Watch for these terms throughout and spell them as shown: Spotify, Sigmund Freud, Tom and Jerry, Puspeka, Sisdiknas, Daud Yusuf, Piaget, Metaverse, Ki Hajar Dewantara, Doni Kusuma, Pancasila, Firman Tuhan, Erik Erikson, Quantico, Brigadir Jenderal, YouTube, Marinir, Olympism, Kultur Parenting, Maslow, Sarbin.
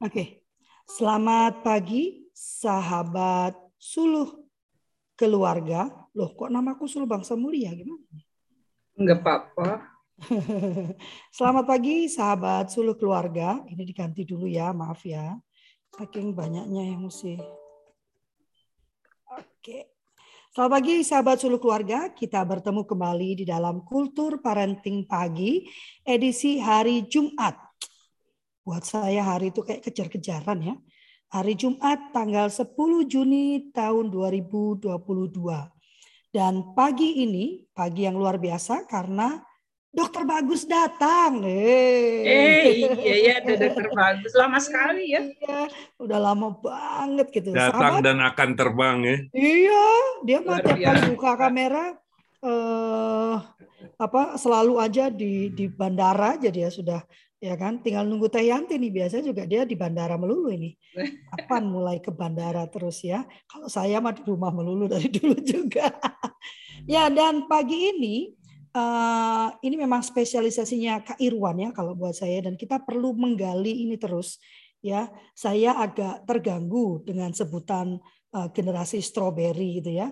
Oke, selamat pagi sahabat suluh keluarga. Loh, kok namaku suluh bangsa mulia gimana? Enggak apa-apa. Selamat pagi sahabat suluh keluarga. Ini diganti dulu ya, maaf ya. Saking banyaknya yang mesti. Oke. Selamat pagi sahabat suluh keluarga. Kita bertemu kembali di dalam Kultur Parenting Pagi edisi hari Jumat. Buat saya hari itu kayak kejar-kejaran ya. Hari Jumat tanggal 10 Juni tahun 2022. Dan pagi ini, pagi yang luar biasa karena Dokter Bagus datang. Iya, ada Dokter Bagus. Lama sekali ya. Iya, udah lama banget gitu. Datang sahabat, dan akan terbang ya. Iya, dia mah tiap kali buka kamera. Selalu aja di bandara aja dia sudah. Ya kan, tinggal nunggu Teh Yanti nih, biasanya juga dia di bandara melulu ini. Kapan mulai ke bandara terus ya? Kalau saya mah di rumah melulu dari dulu juga. Ya, dan pagi ini memang spesialisasinya Kak Irwan ya kalau buat saya, dan kita perlu menggali ini terus ya. Saya agak terganggu dengan sebutan generasi stroberi gitu ya.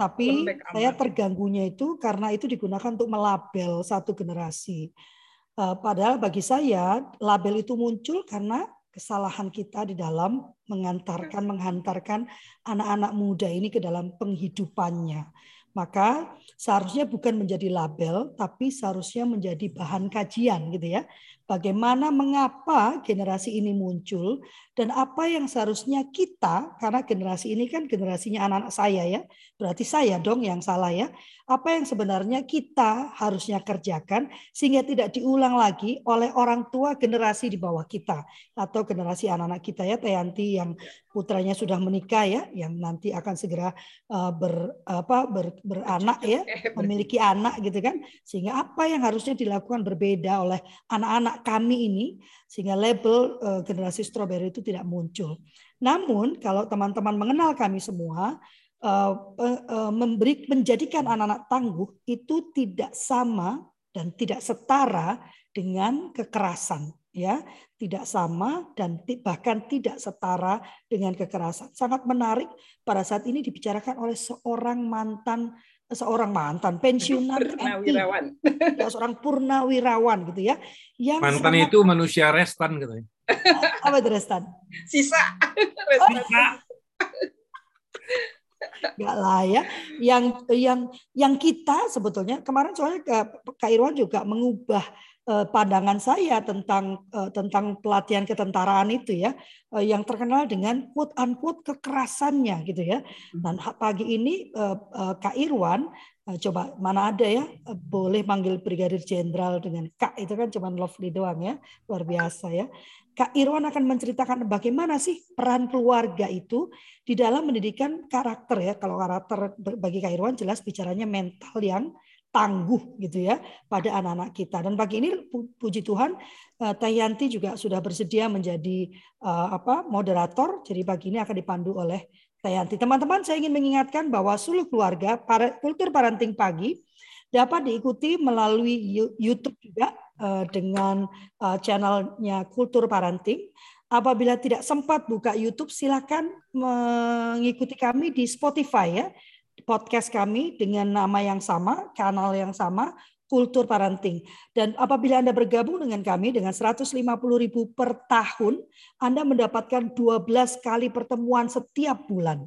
Tapi saya terganggunya itu karena itu digunakan untuk melabel satu generasi. Padahal bagi saya label itu muncul karena kesalahan kita di dalam menghantarkan anak-anak muda ini ke dalam penghidupannya. Maka seharusnya bukan menjadi label, tapi seharusnya menjadi bahan kajian gitu ya. Bagaimana, mengapa generasi ini muncul, dan apa yang seharusnya kita, karena generasi ini kan generasinya anak-anak saya ya, berarti saya dong yang salah ya. Apa yang sebenarnya kita harusnya kerjakan sehingga tidak diulang lagi oleh orang tua generasi di bawah kita atau generasi anak-anak kita ya, Teh Yanti yang putranya sudah menikah ya, yang nanti akan segera beranak ya, memiliki anak gitu kan, sehingga apa yang harusnya dilakukan berbeda oleh anak-anak kami ini sehingga label generasi stroberi itu tidak muncul. Namun kalau teman-teman mengenal kami semua, menjadikan anak-anak tangguh itu tidak sama dan tidak setara dengan kekerasan ya, tidak sama dan bahkan tidak setara dengan kekerasan. Sangat menarik pada saat ini dibicarakan oleh seorang mantan pensiunan purnawirawan. Ya, seorang purnawirawan gitu ya. Yang mantan sangat... itu manusia restan gitu ya. Apa itu restan? Sisa. Restan. Oh. Enggak lah ya, yang kita sebetulnya kemarin soalnya Kak Irwan juga mengubah pandangan saya tentang pelatihan ketentaraan itu ya, yang terkenal dengan quote unquote kekerasannya gitu ya. Dan pagi ini Kak Irwan, coba mana ada ya boleh manggil Brigadir Jenderal dengan Kak, itu kan cuma lovely doang ya, luar biasa ya. Kak Irwan akan menceritakan bagaimana sih peran keluarga itu di dalam pendidikan karakter ya. Kalau karakter bagi Kak Irwan jelas bicaranya mental yang tangguh gitu ya pada anak-anak kita. Dan pagi ini puji Tuhan Teh Yanti juga sudah bersedia menjadi moderator. Jadi pagi ini akan dipandu oleh Teh Yanti. Teman-teman, saya ingin mengingatkan bahwa Suluh Keluarga Kultur Parenting Pagi dapat diikuti melalui YouTube juga dengan channelnya Kultur Parenting. Apabila tidak sempat buka YouTube, silakan mengikuti kami di Spotify ya, podcast kami dengan nama yang sama, kanal yang sama, Kultur Parenting. Dan apabila Anda bergabung dengan kami dengan 150.000 per tahun, Anda mendapatkan 12 kali pertemuan setiap bulan.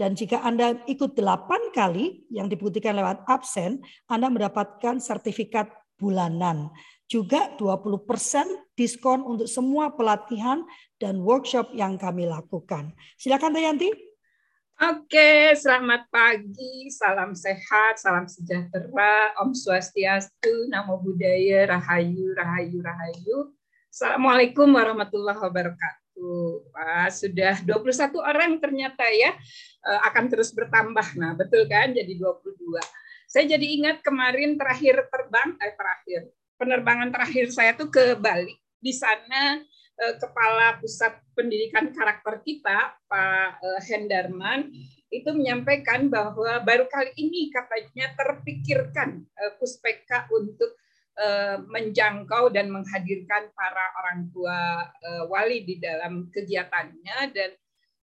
Dan jika Anda ikut 8 kali yang dibuktikan lewat absen, Anda mendapatkan sertifikat bulanan. Juga 20% diskon untuk semua pelatihan dan workshop yang kami lakukan. Silakan Teh Yanti. Oke, selamat pagi, salam sehat, salam sejahtera, Om Swastiastu, Namo Buddhaya, Rahayu, Rahayu, Rahayu. Assalamualaikum warahmatullahi wabarakatuh. Wah, sudah 21 orang ternyata ya, akan terus bertambah. Nah, betul kan? Jadi 22. Saya jadi ingat kemarin penerbangan terakhir saya tuh ke Bali. Di sana Kepala Pusat Pendidikan Karakter kita, Pak Hendarman, itu menyampaikan bahwa baru kali ini katanya terpikirkan Puspeka untuk menjangkau dan menghadirkan para orang tua wali di dalam kegiatannya, dan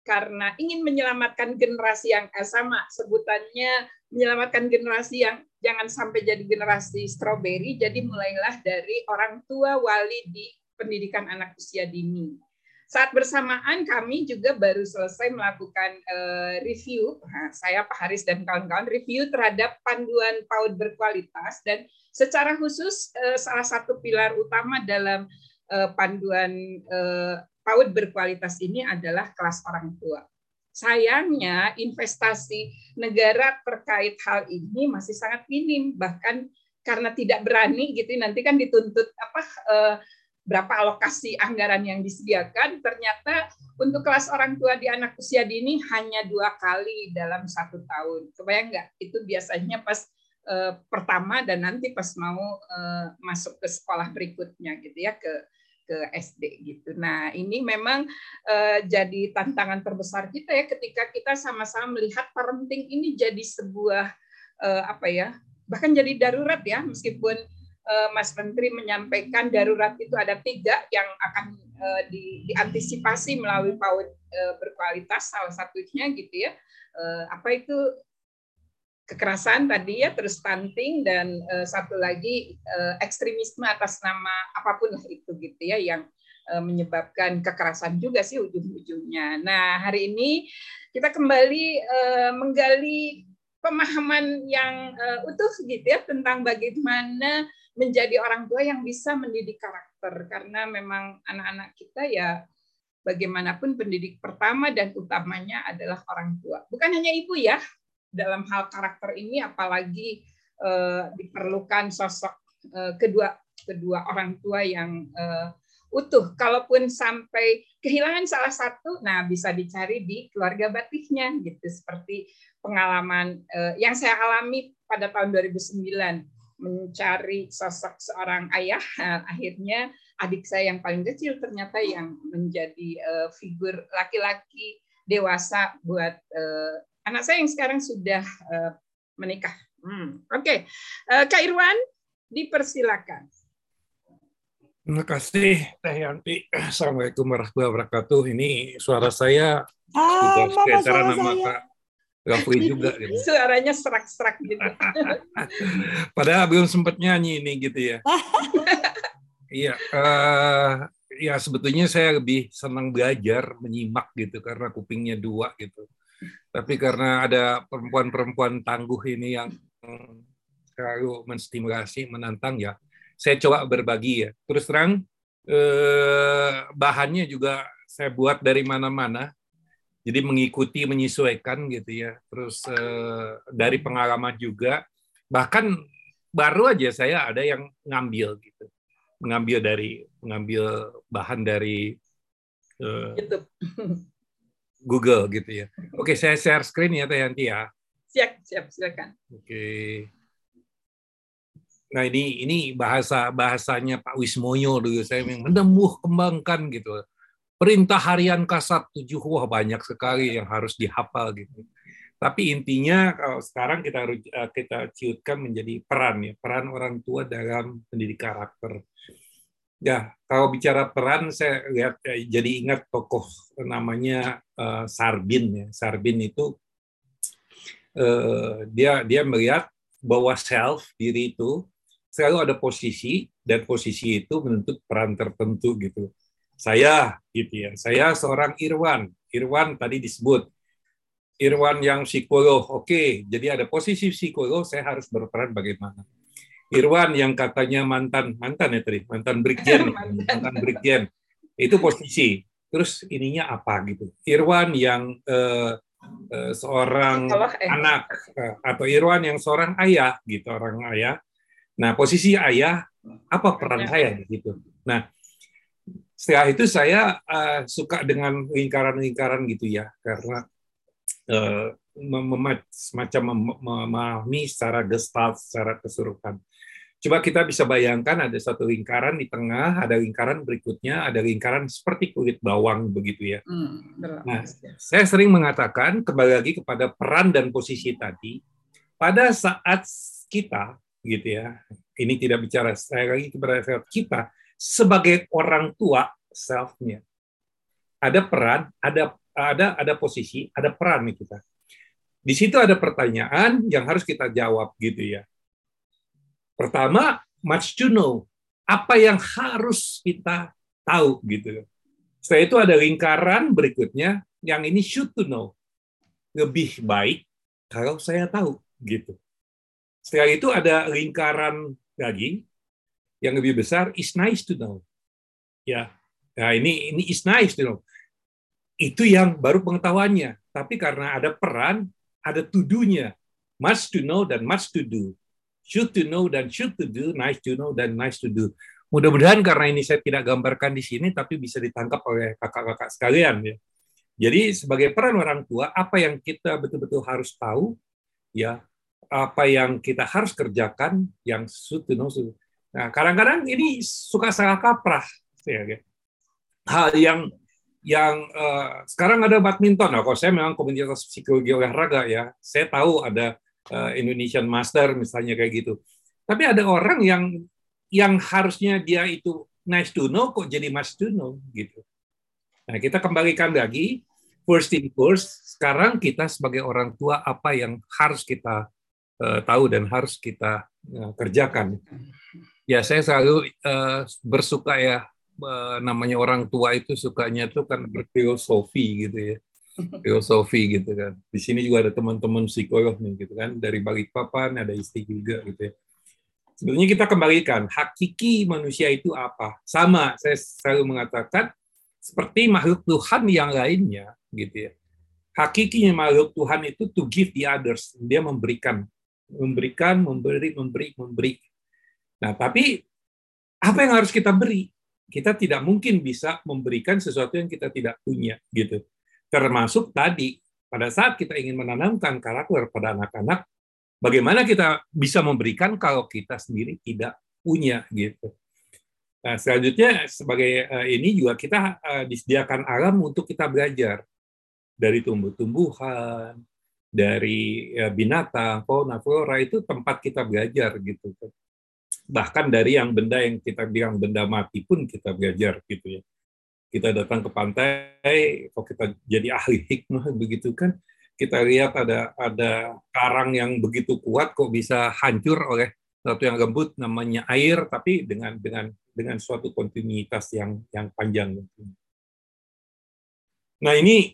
karena ingin menyelamatkan generasi yang sama, sebutannya menyelamatkan generasi yang jangan sampai jadi generasi stroberi, jadi mulailah dari orang tua wali di pendidikan anak usia dini. Saat bersamaan kami juga baru selesai melakukan review, saya Pak Haris dan kawan-kawan, review terhadap panduan PAUD berkualitas, dan secara khusus salah satu pilar utama dalam panduan PAUD berkualitas ini adalah kelas orang tua. Sayangnya investasi negara terkait hal ini masih sangat minim, bahkan karena tidak berani gitu, nanti kan dituntut apa berapa alokasi anggaran yang disediakan, ternyata untuk kelas orang tua di anak usia dini hanya 2 kali dalam 1 tahun. Kebayang nggak? Itu biasanya pas pertama dan nanti pas mau masuk ke sekolah berikutnya gitu ya, ke SD gitu. Nah, ini memang jadi tantangan terbesar kita ya, ketika kita sama-sama melihat parenting ini jadi sebuah apa ya, bahkan jadi darurat ya, meskipun Mas Menteri menyampaikan darurat itu ada 3 yang akan diantisipasi melalui PAUD berkualitas, salah satunya gitu ya, apa itu, kekerasan tadi ya, terus stunting, dan satu lagi ekstremisme atas nama apapun lah itu gitu ya, yang menyebabkan kekerasan juga sih ujung-ujungnya. Nah, hari ini kita kembali menggali pemahaman yang utuh gitu ya tentang bagaimana menjadi orang tua yang bisa mendidik karakter, karena memang anak-anak kita ya bagaimanapun pendidik pertama dan utamanya adalah orang tua, bukan hanya ibu ya, dalam hal karakter ini apalagi diperlukan sosok kedua orang tua yang utuh. Kalaupun sampai kehilangan salah satu, nah bisa dicari di keluarga batiknya gitu, seperti pengalaman yang saya alami pada tahun 2009 mencari sosok seorang ayah. Nah, akhirnya adik saya yang paling kecil ternyata yang menjadi figur laki-laki dewasa buat anak saya yang sekarang sudah menikah. Oke. Kak Irwan, dipersilakan. Terima kasih, Teh Yanti. Assalamualaikum warahmatullahi wabarakatuh. Ini suara saya sudah secara nama Kak Gafri juga. Gitu. Suaranya serak-serak gitu. Padahal belum sempat nyanyi ini gitu ya. Iya. Ya sebetulnya saya lebih senang belajar, menyimak gitu, karena kupingnya 2 gitu. Tapi karena ada perempuan-perempuan tangguh ini yang selalu menstimulasi, menantang ya, saya coba berbagi ya. Terus terang bahannya juga saya buat dari mana-mana, jadi mengikuti, menyesuaikan gitu ya. Terus dari pengalaman juga, bahkan baru aja saya ada yang ngambil gitu, mengambil bahan dari YouTube, Google gitu ya. Oke, saya share screen ya Teh Yanti ya. Siap, silakan. Oke. Nah, ini bahasanya Pak Wismoyo dulu, saya menemuh kembangkan gitu. Perintah harian kasat 7, wah banyak sekali yang harus dihafal gitu. Tapi intinya kalau sekarang kita ciutkan menjadi peran ya, peran orang tua dalam pendidik karakter. Ya, kalau bicara peran saya lihat jadi ingat tokoh namanya Sarbin ya. Sarbin itu dia melihat bahwa self, diri itu selalu ada posisi, dan posisi itu menuntut peran tertentu gitu. Saya gitu ya, saya seorang Irwan tadi disebut, Irwan yang psikolog, oke, jadi ada posisi psikolog, saya harus berperan bagaimana. Irwan yang katanya mantan Brigjen, itu posisi. Terus ininya apa gitu. Irwan yang seorang anak, atau Irwan yang seorang ayah gitu, orang ayah. Nah, posisi ayah apa peran saya gitu. Nah, setelah itu saya suka dengan lingkaran-lingkaran gitu ya, karena semacam memahami secara gestalt, secara keseluruhan. Coba kita bisa bayangkan ada satu lingkaran di tengah, ada lingkaran berikutnya, ada lingkaran seperti kulit bawang begitu ya. Nah, saya sering mengatakan kembali lagi kepada peran dan posisi tadi, pada saat kita gitu ya, ini tidak bicara saya lagi kepada self kita sebagai orang tua self-nya. Ada peran, ada posisi, ada peran nih kita. Di situ ada pertanyaan yang harus kita jawab gitu ya. Pertama, much to know. Apa yang harus kita tahu gitu. Setelah itu ada lingkaran berikutnya yang ini should to know. Lebih baik kalau saya tahu gitu. Setelah itu ada lingkaran lagi yang lebih besar is nice to know. Ya. Nah, ini is nice to know. Itu yang baru pengetahuannya, tapi karena ada peran, ada to do-nya. Much to know dan much to do. Should to know dan should to do, nice to know dan nice to do. Mudah-mudahan karena ini saya tidak gambarkan di sini, tapi bisa ditangkap oleh kakak-kakak sekalian. Ya. Jadi sebagai peran orang tua, apa yang kita betul-betul harus tahu, ya, apa yang kita harus kerjakan, yang should to know. Nah, kadang-kadang ini suka salah kaprah. Ya. Hal yang sekarang ada badminton. Nah, kalau saya memang komunitas psikologi olahraga ya, saya tahu ada Indonesian Master misalnya kayak gitu. Tapi ada orang yang harusnya dia itu nice to know kok jadi must to know gitu. Nah, kita kembalikan lagi first in first. Sekarang kita sebagai orang tua apa yang harus kita tahu dan harus kita kerjakan. Ya, saya selalu bersuka ya namanya orang tua itu sukanya tuh kan berfilosofi gitu ya. Filosofi gitu kan. Di sini juga ada teman-teman psikolog nih gitu kan, dari Balikpapan ada istri juga gitu ya. Sebenarnya kita kembalikan hakiki manusia itu apa? Sama, saya selalu mengatakan seperti makhluk Tuhan yang lainnya gitu ya. Hakikinya makhluk Tuhan itu to give the others, dia memberi. Nah, tapi apa yang harus kita beri? Kita tidak mungkin bisa memberikan sesuatu yang kita tidak punya gitu. Termasuk tadi, pada saat kita ingin menanamkan karakter pada anak-anak, bagaimana kita bisa memberikan kalau kita sendiri tidak punya gitu. Nah, selanjutnya sebagai ini juga kita disediakan alam untuk kita belajar dari tumbuh-tumbuhan, dari binatang, fauna, flora itu tempat kita belajar gitu. Bahkan dari yang benda yang kita bilang benda mati pun kita belajar gitu ya. Kita datang ke pantai, kalau kita jadi ahli hikmah begitu kan, kita lihat ada karang yang begitu kuat kok bisa hancur oleh sesuatu yang lembut namanya air, tapi dengan suatu kontinuitas yang panjang. Nah ini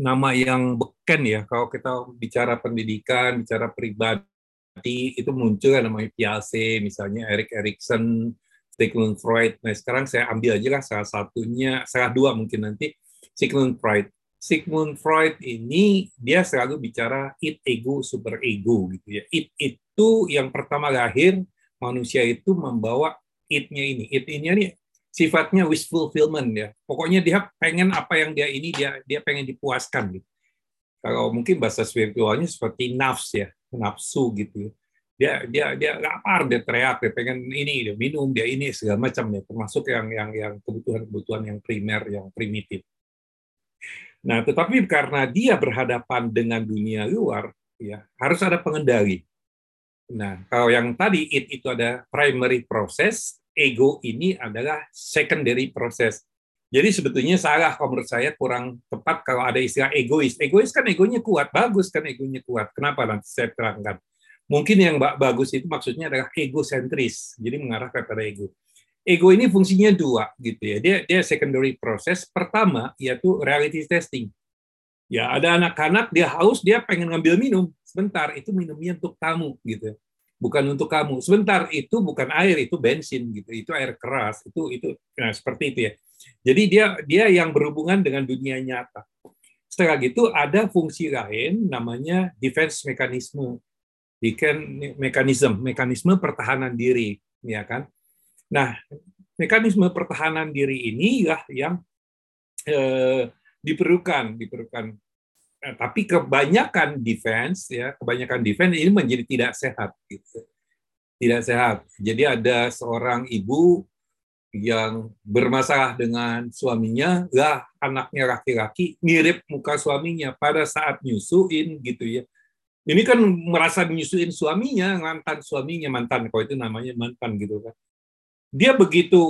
nama yang beken ya, kalau kita bicara pendidikan, bicara pribadi itu muncul namanya Piaget, misalnya Erik Erikson, Sigmund Freud. Nah, sekarang saya ambil aja lah salah dua mungkin nanti, Sigmund Freud. Sigmund Freud ini dia selalu bicara id, ego, superego gitu ya. Id itu yang pertama lahir, manusia itu membawa id-nya ini. Id-nya ini sifatnya wish fulfillment ya. Pokoknya dia pengen apa yang dia ini, dia pengen dipuaskan gitu. Kalau mungkin bahasa spiritualnya seperti nafs ya, nafsu gitu ya. dia lapar, dia teriak, dia pengen ini, dia minum, dia ini segala macam ya, termasuk yang kebutuhan-kebutuhan yang primer, yang primitif. Nah, tetapi karena dia berhadapan dengan dunia luar ya, harus ada pengendali. Nah, kalau yang tadi itu ada primary process, ego ini adalah secondary process. Jadi sebetulnya salah kalau menurut saya, kurang tepat kalau ada istilah egois. Egois kan egonya kuat, bagus kan egonya kuat. Kenapa? Nanti saya terangkan. Mungkin yang bagus itu maksudnya adalah egosentris, jadi mengarah kepada ego. Ego ini fungsinya dua gitu ya. Dia secondary process. Pertama yaitu reality testing. Ya, ada anak-anak dia haus, dia pengen ngambil minum. Sebentar, itu minumnya untuk tamu gitu. Bukan untuk kamu. Sebentar, itu bukan air, itu bensin gitu. Itu air keras, itu nah seperti itu ya. Jadi dia yang berhubungan dengan dunia nyata. Setelah itu ada fungsi lain namanya defense mechanism. Mekanisme pertahanan diri, ya kan? Nah, mekanisme pertahanan diri ini lah yang diperlukan. Tapi kebanyakan defense ini menjadi tidak sehat. Gitu. tidak sehat. Jadi ada seorang ibu yang bermasalah dengan suaminya, lah anaknya laki-laki mirip muka suaminya pada saat nyusuin gitu ya. Ini kan merasa nyusuin suaminya, mantan, kalau itu namanya mantan gitu kan. Dia begitu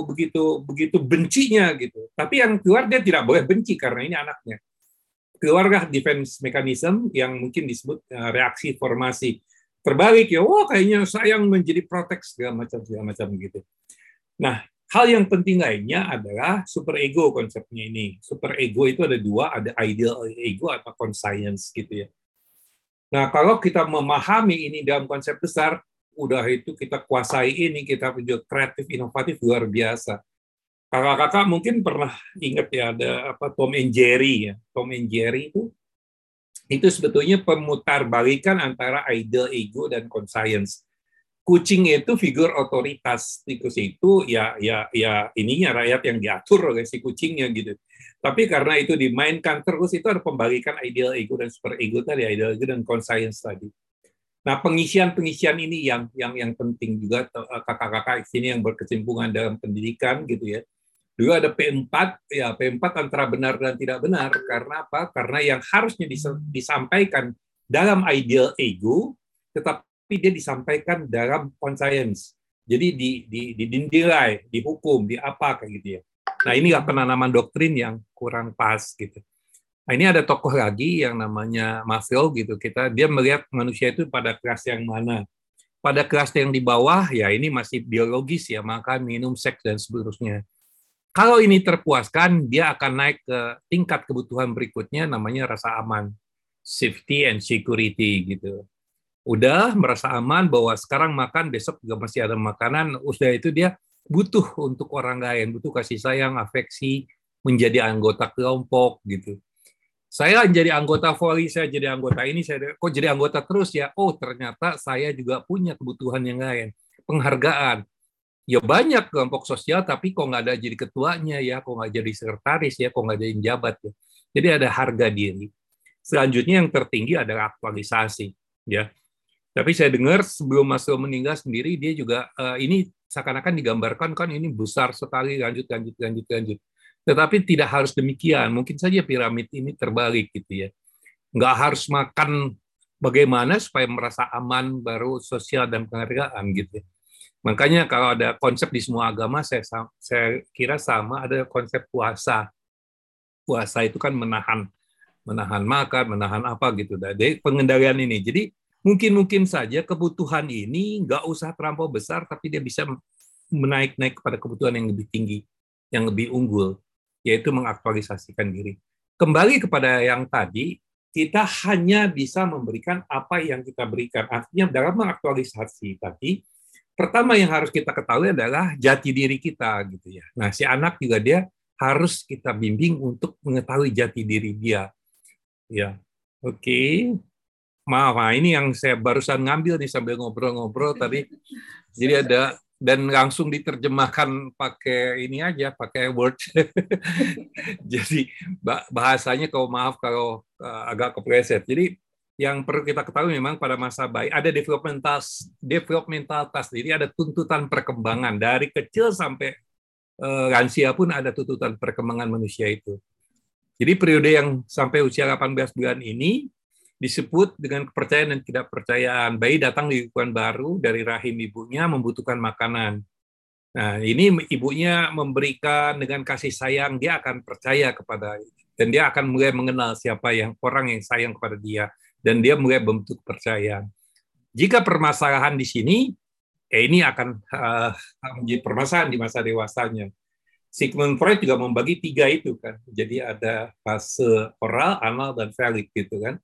bencinya gitu. Tapi yang keluar dia tidak boleh benci karena ini anaknya. Keluarlah defense mechanism yang mungkin disebut reaksi formasi. Terbalik ya, wah kayaknya sayang menjadi proteks segala macam gitu. Nah, hal yang penting lainnya adalah superego konsepnya ini. Superego itu ada dua, ada ideal ego atau conscience gitu ya. Nah, kalau kita memahami ini dalam konsep besar, udah itu kita kuasai ini, kita punya kreatif, inovatif, luar biasa. Kakak-kakak mungkin pernah ingat ya, ada Tom and Jerry ya. Tom and Jerry itu sebetulnya pemutarbalikan antara ideal ego dan conscience. Kucing itu figur otoritas, tikus itu ya ininya rakyat yang diatur oleh si kucingnya gitu. Tapi karena itu dimainkan terus, itu ada pembalikan ideal ego dan super ego tadi, ideal ego dan conscience tadi. Nah, pengisian ini yang penting juga kakak-kakak sini yang berkesimpulan dalam pendidikan gitu ya. Dulu ada P4 antara benar dan tidak benar karena apa? Karena yang harusnya disampaikan dalam ideal ego tetapi dia disampaikan dalam conscience. Jadi dinilai, dihukum, diapa kayak gitu ya. Nah, inilah penanaman doktrin yang kurang pas gitu. Nah, ini ada tokoh lagi yang namanya Maslow gitu. Dia melihat manusia itu pada kelas yang mana. Pada kelas yang di bawah ya ini masih biologis ya, makan, minum, seks dan seterusnya. Kalau ini terpuaskan, dia akan naik ke tingkat kebutuhan berikutnya namanya rasa aman, safety and security gitu. Udah merasa aman bahwa sekarang makan, besok juga masih ada makanan, udah itu dia butuh untuk orang lain, butuh kasih sayang, afeksi, menjadi anggota kelompok gitu. Saya jadi anggota voli, saya jadi anggota ini, kok jadi anggota terus ya? Oh, ternyata saya juga punya kebutuhan yang lain. Penghargaan. Ya banyak kelompok sosial, tapi kok nggak ada jadi ketuanya ya, kok nggak jadi sekretaris ya, kok nggak jadi jabat ya. Jadi ada harga diri. Selanjutnya yang tertinggi adalah aktualisasi. Ya. Tapi saya dengar sebelum Maslow meninggal sendiri, dia juga, ini seakan-akan digambarkan kan ini besar sekali, lanjut. Tetapi tidak harus demikian. Mungkin saja piramid ini terbalik gitu ya. Nggak harus makan bagaimana supaya merasa aman, baru sosial dan penghargaan gitu ya. Makanya kalau ada konsep di semua agama, saya kira sama ada konsep puasa. Puasa itu kan menahan makan, menahan apa gitu. Jadi pengendalian ini. Jadi mungkin saja kebutuhan ini nggak usah terlampau besar, tapi dia bisa menaik kepada kebutuhan yang lebih tinggi, yang lebih unggul, yaitu mengaktualisasikan diri. Kembali kepada yang tadi, kita hanya bisa memberikan apa yang kita berikan. Artinya dalam mengaktualisasi tadi, pertama yang harus kita ketahui adalah jati diri kita gitu ya. Nah, si anak juga dia harus kita bimbing untuk mengetahui jati diri dia. Ya. Oke. Maaf, ini yang saya barusan ngambil nih sambil ngobrol-ngobrol tadi. Jadi ada dan langsung diterjemahkan pakai Word. Jadi bahasanya kalau agak kepleset. Jadi yang perlu kita ketahui memang pada masa bayi ada developmental task. Jadi ada tuntutan perkembangan dari kecil sampai lansia pun ada tuntutan perkembangan manusia itu. Jadi periode yang sampai usia 18 bulan ini disebut dengan kepercayaan dan tidak percayaan. Bayi datang di lingkungan baru dari rahim ibunya membutuhkan makanan. Nah, ini ibunya memberikan dengan kasih sayang, dia akan percaya kepada dan dia akan mulai mengenal siapa orang yang sayang kepada dia dan dia mulai membentuk kepercayaan. Jika permasalahan di sini, ini akan menjadi permasalahan di masa dewasanya. Sigmund Freud juga membagi tiga itu kan. Jadi ada fase oral, anal dan phallic gitu kan.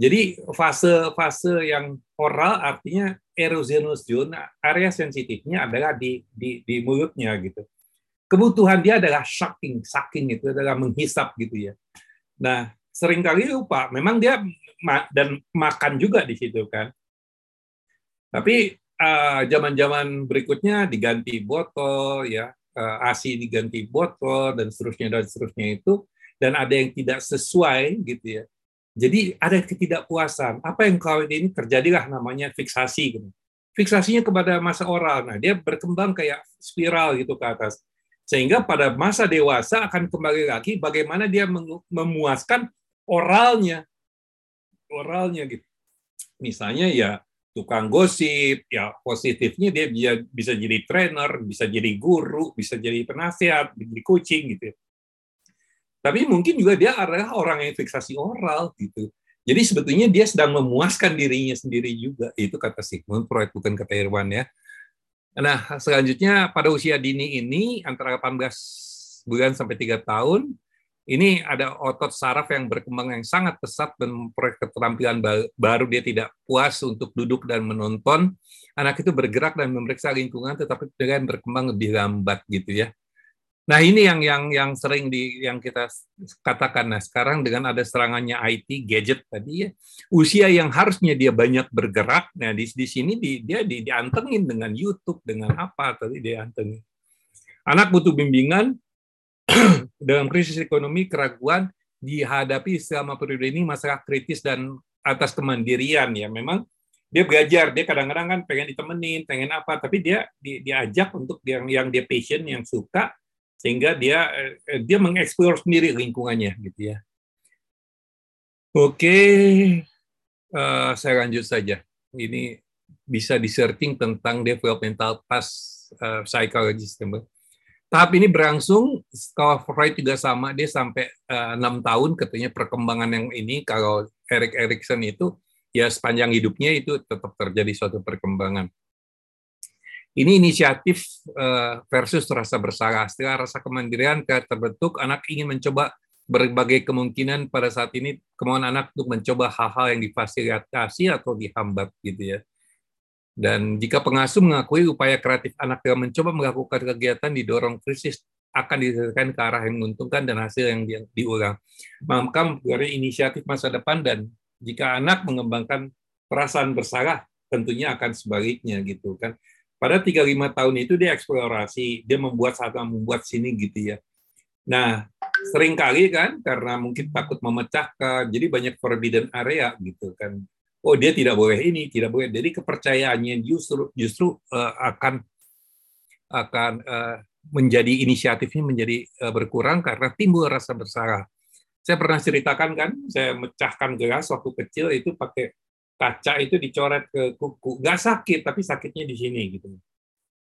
Jadi fase yang oral artinya erogenous zone, area sensitifnya adalah di mulutnya gitu. Kebutuhan dia adalah sucking itu adalah menghisap gitu ya. Nah, seringkali lupa, memang dia dan makan juga di situ kan. Tapi zaman-zaman berikutnya diganti botol ya, ASI diganti botol dan seterusnya itu dan ada yang tidak sesuai gitu ya. Jadi ada ketidakpuasan. Apa yang kau ini terjadilah namanya fiksasi. fiksasinya kepada masa oral. Nah, dia berkembang kayak spiral gitu ke atas. Sehingga pada masa dewasa akan kembali lagi bagaimana dia memuaskan oralnya. Oralnya gitu. Misalnya ya tukang gosip, ya positifnya dia bisa jadi trainer, bisa jadi guru, bisa jadi penasihat, jadi coaching gitu. Tapi mungkin juga dia adalah orang yang fiksasi oral gitu. Jadi sebetulnya dia sedang memuaskan dirinya sendiri juga. Itu kata Sigmund Freud, bukan kata Irwan ya. Nah, selanjutnya pada usia dini ini antara 18 bulan sampai 3 tahun, ini ada otot saraf yang berkembang yang sangat pesat dan memproyek keterampilan baru. Dia tidak puas untuk duduk dan menonton. Anak itu bergerak dan memeriksa lingkungan, tetapi dengan berkembang lebih lambat gitu ya. Nah ini yang sering yang kita katakan. Nah sekarang dengan ada serangannya IT gadget tadi ya, usia yang harusnya dia banyak bergerak. Nah di sini dia diantengin dengan YouTube, dengan apa tadi diantengin. Anak butuh bimbingan. Dalam krisis ekonomi, keraguan dihadapi selama periode ini masalah kritis dan atas kemandirian ya. Memang dia belajar, dia kadang-kadang kan pengen ditemenin, pengen apa, tapi dia diajak untuk yang dia passion, yang suka, sehingga dia mengeksplor sendiri lingkungannya gitu ya. Oke, saya lanjut saja. Ini bisa di-searching tentang developmental past psychologist. Tahap ini berlangsung, kalau Freud juga sama, dia sampai 6 tahun, katanya perkembangan yang ini, kalau Erik Erikson itu, ya sepanjang hidupnya itu tetap terjadi suatu perkembangan. Ini inisiatif versus rasa bersalah. Setelah rasa kemandirian terbentuk, anak ingin mencoba berbagai kemungkinan. Pada saat ini, kemauan anak untuk mencoba hal-hal yang difasilitasi atau dihambat gitu ya. Dan jika pengasuh mengakui upaya kreatif anak yang mencoba melakukan kegiatan didorong krisis akan diarahkan ke arah yang menguntungkan dan hasil yang diulang. Maka dari inisiatif masa depan dan jika anak mengembangkan perasaan bersalah tentunya akan sebaliknya gitu kan. Pada 3-5 tahun itu dia eksplorasi, dia membuat sana, membuat sini gitu ya. Nah, seringkali kan karena mungkin takut memecahkan, jadi banyak forbidden area gitu kan. Oh dia tidak boleh ini, tidak boleh. Jadi kepercayaannya justru akan menjadi inisiatifnya menjadi berkurang karena timbul rasa bersalah. Saya pernah ceritakan kan, saya mecahkan gelas waktu kecil itu pakai kaca itu dicoret ke kuku, nggak sakit tapi sakitnya di sini gitu.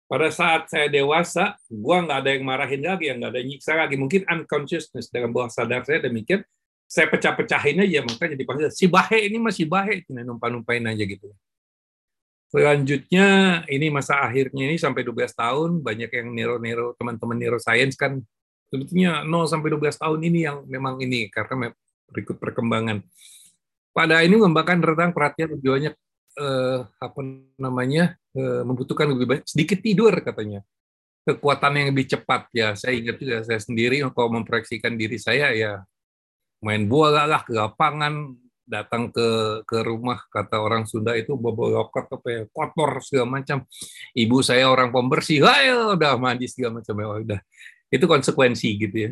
Pada saat saya dewasa, gua nggak ada yang marahin lagi, nggak ada yang nyiksa lagi. Mungkin unconsciousness dalam bawah sadar saya demikian. Saya pecah-pecahin aja, makanya dipanggil si bahe ini masih bahe, numpah-numpahin aja gitu. Selanjutnya, ini masa akhirnya ini sampai 12 tahun, banyak yang neuro-neuro, teman-teman neuroscience kan, sebetulnya 0 sampai 12 tahun ini yang memang ini, karena berikut perkembangan. Pada ini mengembangkan tentang perhatian lebih banyak, membutuhkan lebih banyak, sedikit tidur katanya. Kekuatan yang lebih cepat, ya saya ingat juga, saya sendiri kalau memproyeksikan diri saya, ya main bola lah ke lapangan, datang ke rumah, kata orang Sunda itu bobolokot, kotor segala macam. Ibu saya orang pembersih, ayo udah mandi segala macam, ya udah. Itu konsekuensi gitu ya.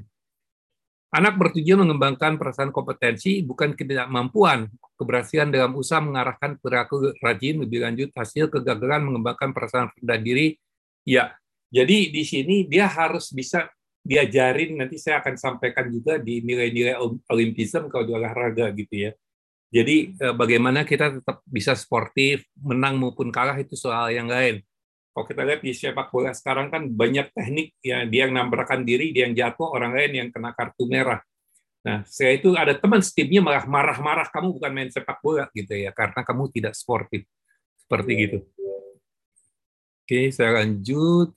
Anak bertujuan mengembangkan perasaan kompetensi, bukan ketidakmampuan. Keberhasilan dalam usaha mengarahkan perilaku rajin lebih lanjut, hasil kegagalan mengembangkan perasaan rendah diri. Ya, jadi di sini dia harus bisa diajarin, nanti saya akan sampaikan juga di nilai-nilai olimpisme kalau di olahraga gitu ya. Jadi bagaimana kita tetap bisa sportif, menang maupun kalah itu soal yang lain. Kalau kita lihat di sepak bola sekarang kan banyak teknik, ya, dia yang nabrakan diri, dia yang jatuh, orang lain yang kena kartu merah. Nah, saya itu ada teman setimnya malah marah-marah, kamu bukan main sepak bola gitu ya, karena kamu tidak sportif. Seperti gitu. Oke, saya lanjut.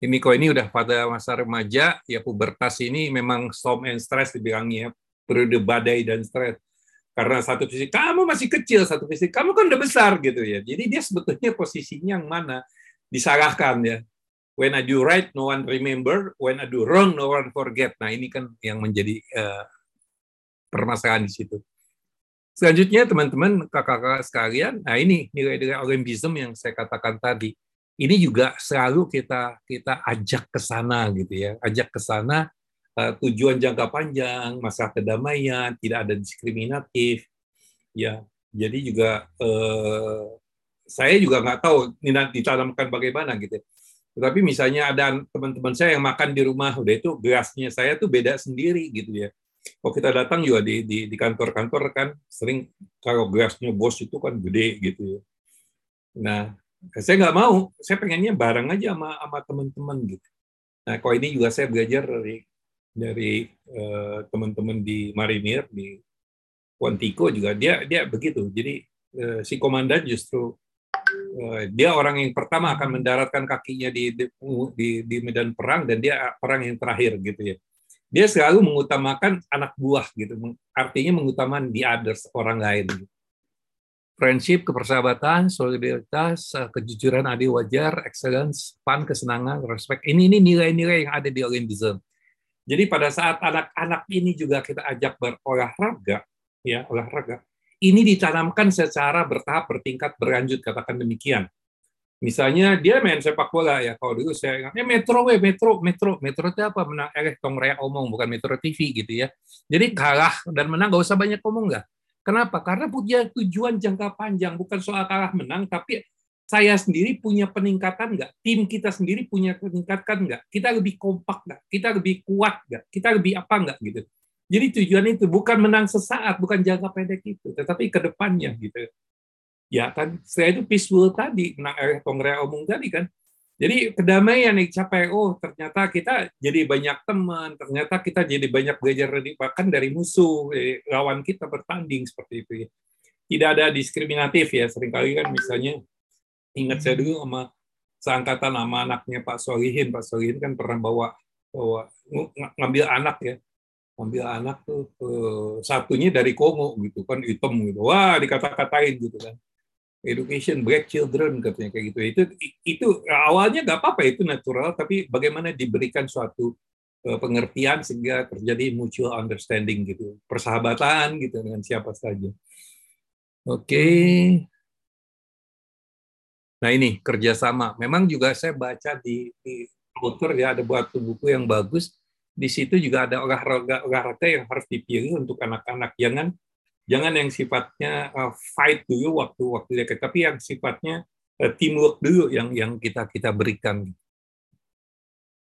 Ini kalau ini udah pada masa remaja, ya pubertas ini memang storm and stress dibilangnya, periode badai dan stres. Karena satu fisik, kamu masih kecil, satu fisik, kamu kan udah besar gitu ya. Jadi dia sebetulnya posisinya yang mana, disalahkan ya. When I do right, no one remember. When I do wrong, no one forget. Nah ini kan yang menjadi permasalahan di situ. Selanjutnya teman-teman, kakak-kakak sekalian, nah ini nilai-nilai Olympisme yang saya katakan tadi. Ini juga selalu kita ajak ke sana gitu ya, ajak ke sana tujuan jangka panjang, masalah kedamaian, tidak ada diskriminatif, ya. Jadi juga saya juga nggak tahu ditanamkan bagaimana gitu. Tetapi misalnya ada teman-teman saya yang makan di rumah, udah itu gelasnya saya tuh beda sendiri gitu ya. Kalau kita datang juga di kantor-kantor kan sering kalau gelasnya bos itu kan gede gitu ya. Nah, saya nggak mau, saya pengennya bareng aja sama teman-teman gitu. Nah, kalau ini juga saya belajar dari teman-teman di Marinir, di Quantico juga dia begitu. Jadi si komandan justru dia orang yang pertama akan mendaratkan kakinya di medan perang dan dia perang yang terakhir gitu ya. Dia selalu mengutamakan anak buah gitu. Artinya mengutamakan the others, orang lain. Gitu. Friendship, kepersahabatan, solidaritas, kejujuran, adil, wajar, excellence, fun, kesenangan, respect. Ini nilai-nilai yang ada di Olympism. Jadi pada saat anak-anak ini juga kita ajak berolahraga, ya, olahraga. Ini ditanamkan secara bertahap, bertingkat, berlanjut, katakan demikian. Misalnya dia main sepak bola ya, kalau dulu saya ingat, metro itu apa? Menang, tong raya omong, bukan Metro TV gitu ya. Jadi kalah dan menang nggak usah banyak omong nggak. Kenapa? Karena punya tujuan jangka panjang, bukan soal kalah menang, tapi saya sendiri punya peningkatan nggak? Tim kita sendiri punya peningkatan nggak? Kita lebih kompak nggak? Kita lebih kuat nggak? Kita lebih apa nggak gitu? Jadi tujuan itu bukan menang sesaat, bukan jangka pendek itu, tetapi ke depannya gitu. Ya kan, saya itu peaceful tadi, menang Kongres Umum tadi kan. Jadi kedamaian yang dicapai, oh ternyata kita jadi banyak teman, ternyata kita jadi banyak belajar bahkan dari musuh, lawan kita bertanding seperti itu. Tidak ada diskriminatif ya, seringkali kan misalnya, ingat saya dulu sama seangkatan sama anaknya Pak Solihin kan pernah bawa ngambil anak ya. Ambil anak tuh satunya dari Kongo gitu kan, hitam gitu, wah dikata-katain gitu kan, education black children katanya kayak gitu. Itu awalnya nggak apa-apa, itu natural, tapi bagaimana diberikan suatu pengertian sehingga terjadi mutual understanding gitu, persahabatan gitu dengan siapa saja. Oke. Nah ini kerjasama, memang juga saya baca di Kultur ya, ada buat buku yang bagus. Di situ juga ada olahraga yang harus dipilih untuk anak-anak, jangan yang sifatnya fight dulu waktu dekat, tapi yang sifatnya teamwork dulu yang kita berikan.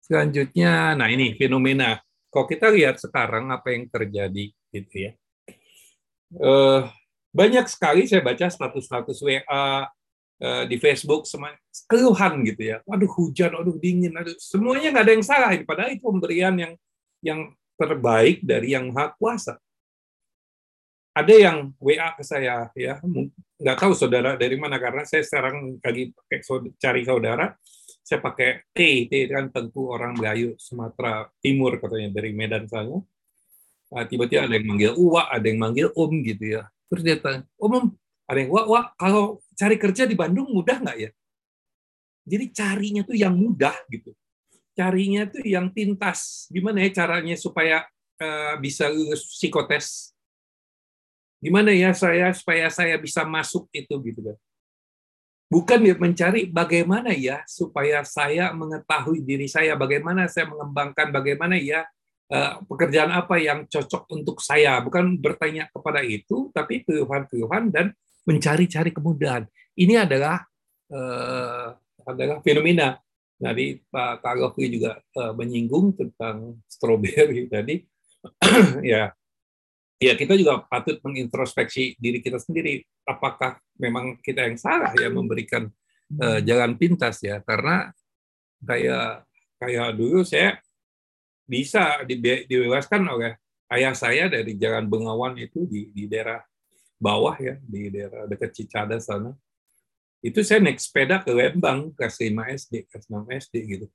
Selanjutnya, nah ini fenomena. Kalau kita lihat sekarang apa yang terjadi gitu ya. Banyak sekali saya baca status WA di Facebook keluhan gitu ya, aduh hujan, aduh dingin, aduh semuanya nggak ada yang salah, padahal itu pemberian yang terbaik dari Yang Maha Kuasa. Ada yang WA ke saya ya, nggak tahu saudara dari mana, karena saya sekarang lagi cari saudara, saya pakai T kan tentu orang Melayu Sumatera Timur katanya dari Medan sana. Tiba-tiba ada yang manggil Uwa, ada yang manggil Om gitu ya, terus dia tanya, Om ada yang wah kalau cari kerja di Bandung mudah nggak ya? Jadi carinya tuh yang mudah gitu, carinya tuh yang tintas. Gimana ya caranya supaya bisa psikotes? Gimana ya saya supaya saya bisa masuk itu gitu kan? Bukan mencari bagaimana ya supaya saya mengetahui diri saya, bagaimana saya mengembangkan, bagaimana ya pekerjaan apa yang cocok untuk saya. Bukan bertanya kepada itu, tapi keluhan-keluhan dan mencari-cari kemudahan. Ini adalah fenomena. Tadi Pak Karofli juga menyinggung tentang stroberi tadi. ya kita juga patut mengintrospeksi diri kita sendiri. Apakah memang kita yang salah ya memberikan jalan pintas ya? Karena kayak dulu saya bisa dibebaskan oleh ayah saya dari Jalan Bengawan itu di daerah bawah ya, di daerah dekat Cicada sana. Itu saya naik sepeda ke Lembang, kelas 5 SD, kelas 6 SD gitu.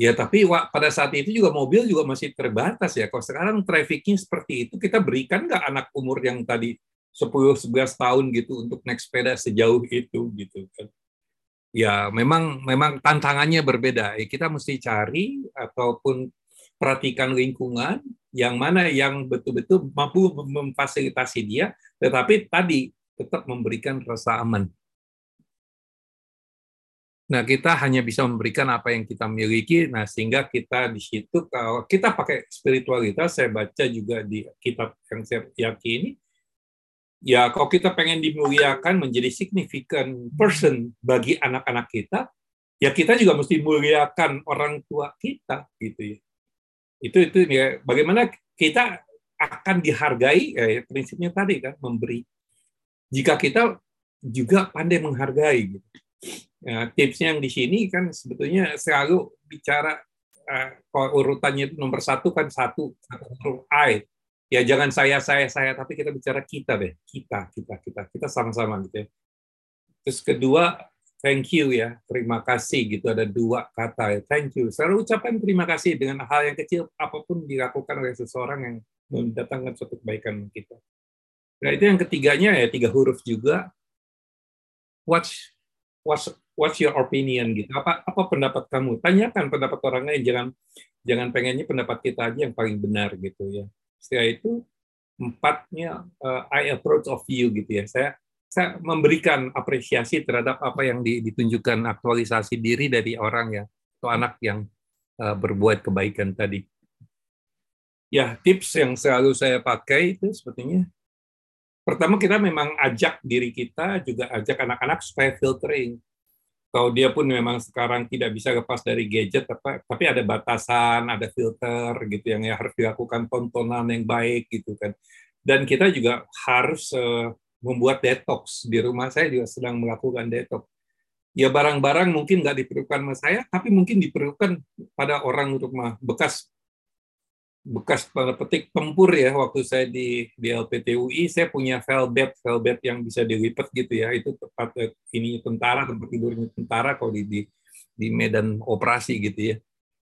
Ya tapi pada saat itu juga mobil juga masih terbatas ya. Kalau sekarang trafiknya seperti itu, kita berikan nggak anak umur yang tadi 10-11 tahun gitu untuk naik sepeda sejauh itu gitu kan. Ya memang tantangannya berbeda. Kita mesti cari ataupun perhatikan lingkungan yang mana yang betul-betul mampu memfasilitasi dia, tetapi tadi tetap memberikan rasa aman. Nah, kita hanya bisa memberikan apa yang kita miliki, nah sehingga kita di situ, kalau kita pakai spiritualitas, saya baca juga di kitab yang saya yakini, Ya, kalau kita pengen dimuliakan menjadi significant person bagi anak-anak kita, ya kita juga mesti muliakan orang tua kita, gitu ya. Itu ya, bagaimana kita akan dihargai, ya, prinsipnya tadi kan, memberi. Jika kita juga pandai menghargai, gitu. Nah, tipsnya yang di sini kan sebetulnya selalu bicara urutannya itu nomor satu kan satu I. Ya jangan saya, tapi kita bicara kita deh. Kita sama-sama gitu ya. Terus kedua, thank you ya, terima kasih gitu. Ada dua kata ya, thank you. Selalu ucapkan terima kasih dengan hal yang kecil apapun dilakukan oleh seseorang yang mendatangkan suatu kebaikan kita. Nah itu yang ketiganya ya, 3 huruf juga. What's your opinion gitu. Apa pendapat kamu? Tanyakan pendapat orang lain, jangan pengennya pendapat kita aja yang paling benar gitu ya. Setelah itu 4-nya I approach of you gitu ya. Saya memberikan apresiasi terhadap apa yang ditunjukkan aktualisasi diri dari orang ya atau anak yang berbuat kebaikan tadi. Ya, tips yang selalu saya pakai itu sepertinya pertama kita memang ajak diri kita juga ajak anak-anak supaya filtering. Kalau dia pun memang sekarang tidak bisa lepas dari gadget, tapi ada batasan, ada filter gitu yang harus dilakukan tontonan yang baik gitu kan. Dan kita juga harus membuat detox. Di rumah saya juga sedang melakukan detox. Ya barang-barang mungkin nggak diperlukan sama saya, tapi mungkin diperlukan pada orang rumah. Bekas pada petik tempur ya waktu saya di LPTUI, saya punya velvet yang bisa dilipat gitu ya. Itu tempat ini tempat tidurnya tentara kalau di medan operasi gitu ya.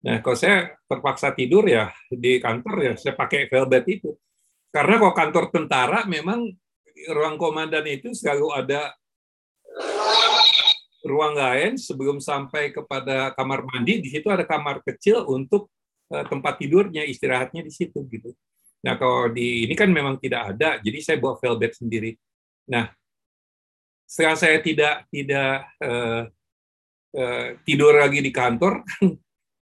Nah kalau saya terpaksa tidur ya di kantor ya saya pakai velvet itu karena kalau kantor tentara memang ruang komandan itu selalu ada ruang lain sebelum sampai kepada kamar mandi, di situ ada kamar kecil untuk tempat tidurnya, istirahatnya di situ gitu. Nah kalau di ini kan memang tidak ada, jadi saya bawa velvet sendiri. Nah setelah saya tidak tidur lagi di kantor,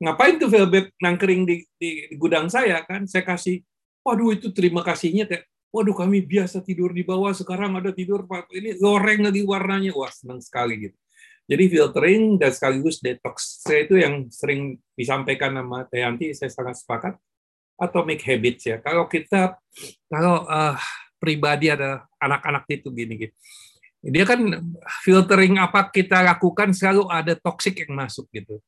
ngapain tuh velvet nangkering di gudang saya kan? Saya kasih, waduh itu terima kasihnya kayak, waduh kami biasa tidur di bawah, sekarang ada tidur ini loreng lagi warnanya, wah senang sekali gitu. Jadi filtering dan sekaligus detox. Saya itu yang sering disampaikan sama Teyanti, saya sangat sepakat. Atomic habits ya. Kalau pribadi ada anak-anak itu gini. Dia kan filtering apa kita lakukan selalu ada toksik yang masuk gitu.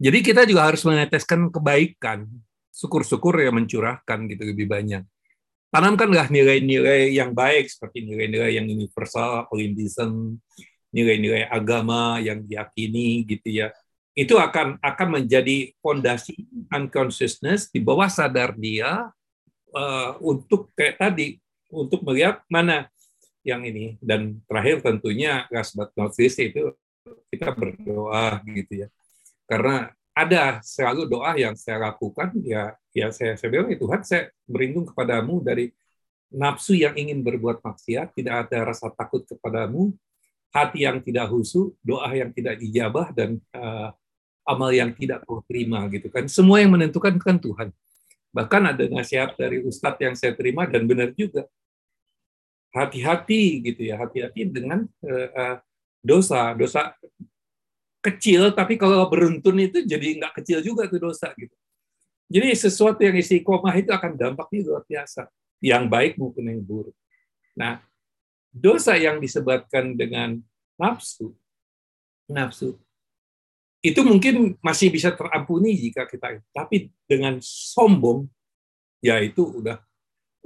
Jadi kita juga harus meneteskan kebaikan. Syukur-syukur ya mencurahkan gitu lebih banyak. Tanamkanlah nilai-nilai yang baik seperti nilai-nilai yang universal, politism, nilai-nilai agama yang diyakini gitu ya. Itu akan menjadi fondasi unconsciousness di bawah sadar dia untuk kayak tadi untuk melihat mana yang ini. Dan terakhir tentunya last but not least itu kita berdoa gitu ya. Karena ada selalu doa yang saya lakukan ya saya bilang ya Tuhan saya berlindung kepadamu dari nafsu yang ingin berbuat maksiat, tidak ada rasa takut kepadamu, hati yang tidak khusyuk, doa yang tidak dijabah, dan amal yang tidak terima gitu kan. Semua yang menentukan kan Tuhan. Bahkan ada nasihat dari Ustadz yang saya terima, dan benar juga. Hati-hati gitu ya, hati-hati dengan dosa. Dosa kecil, tapi kalau beruntun itu jadi nggak kecil juga tuh dosa gitu. Jadi sesuatu yang istiqomah itu akan dampaknya luar biasa. Yang baik maupun yang buruk. Nah, dosa yang disebabkan dengan nafsu itu mungkin masih bisa terampuni jika kita, tapi dengan sombong ya itu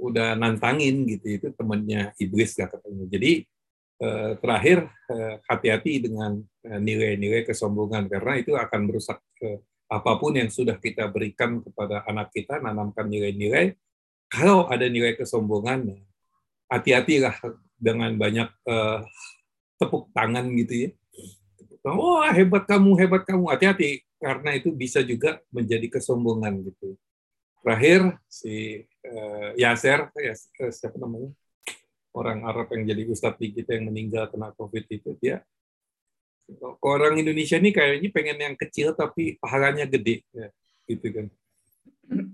udah nantangin gitu, itu temannya iblis lah katanya. Jadi terakhir hati-hati dengan nilai-nilai kesombongan karena itu akan merusak apapun yang sudah kita berikan kepada anak kita, nanamkan nilai-nilai. Kalau ada nilai kesombongan, hati-hatilah dengan banyak tepuk tangan gitu ya. Oh hebat kamu, hati-hati karena itu bisa juga menjadi kesombongan gitu. Terakhir si Yaser, siapa namanya orang Arab yang jadi ustadz di kita yang meninggal kena COVID itu dia. Orang Indonesia ini kayaknya pengen yang kecil tapi pahalanya gede ya, gitu kan.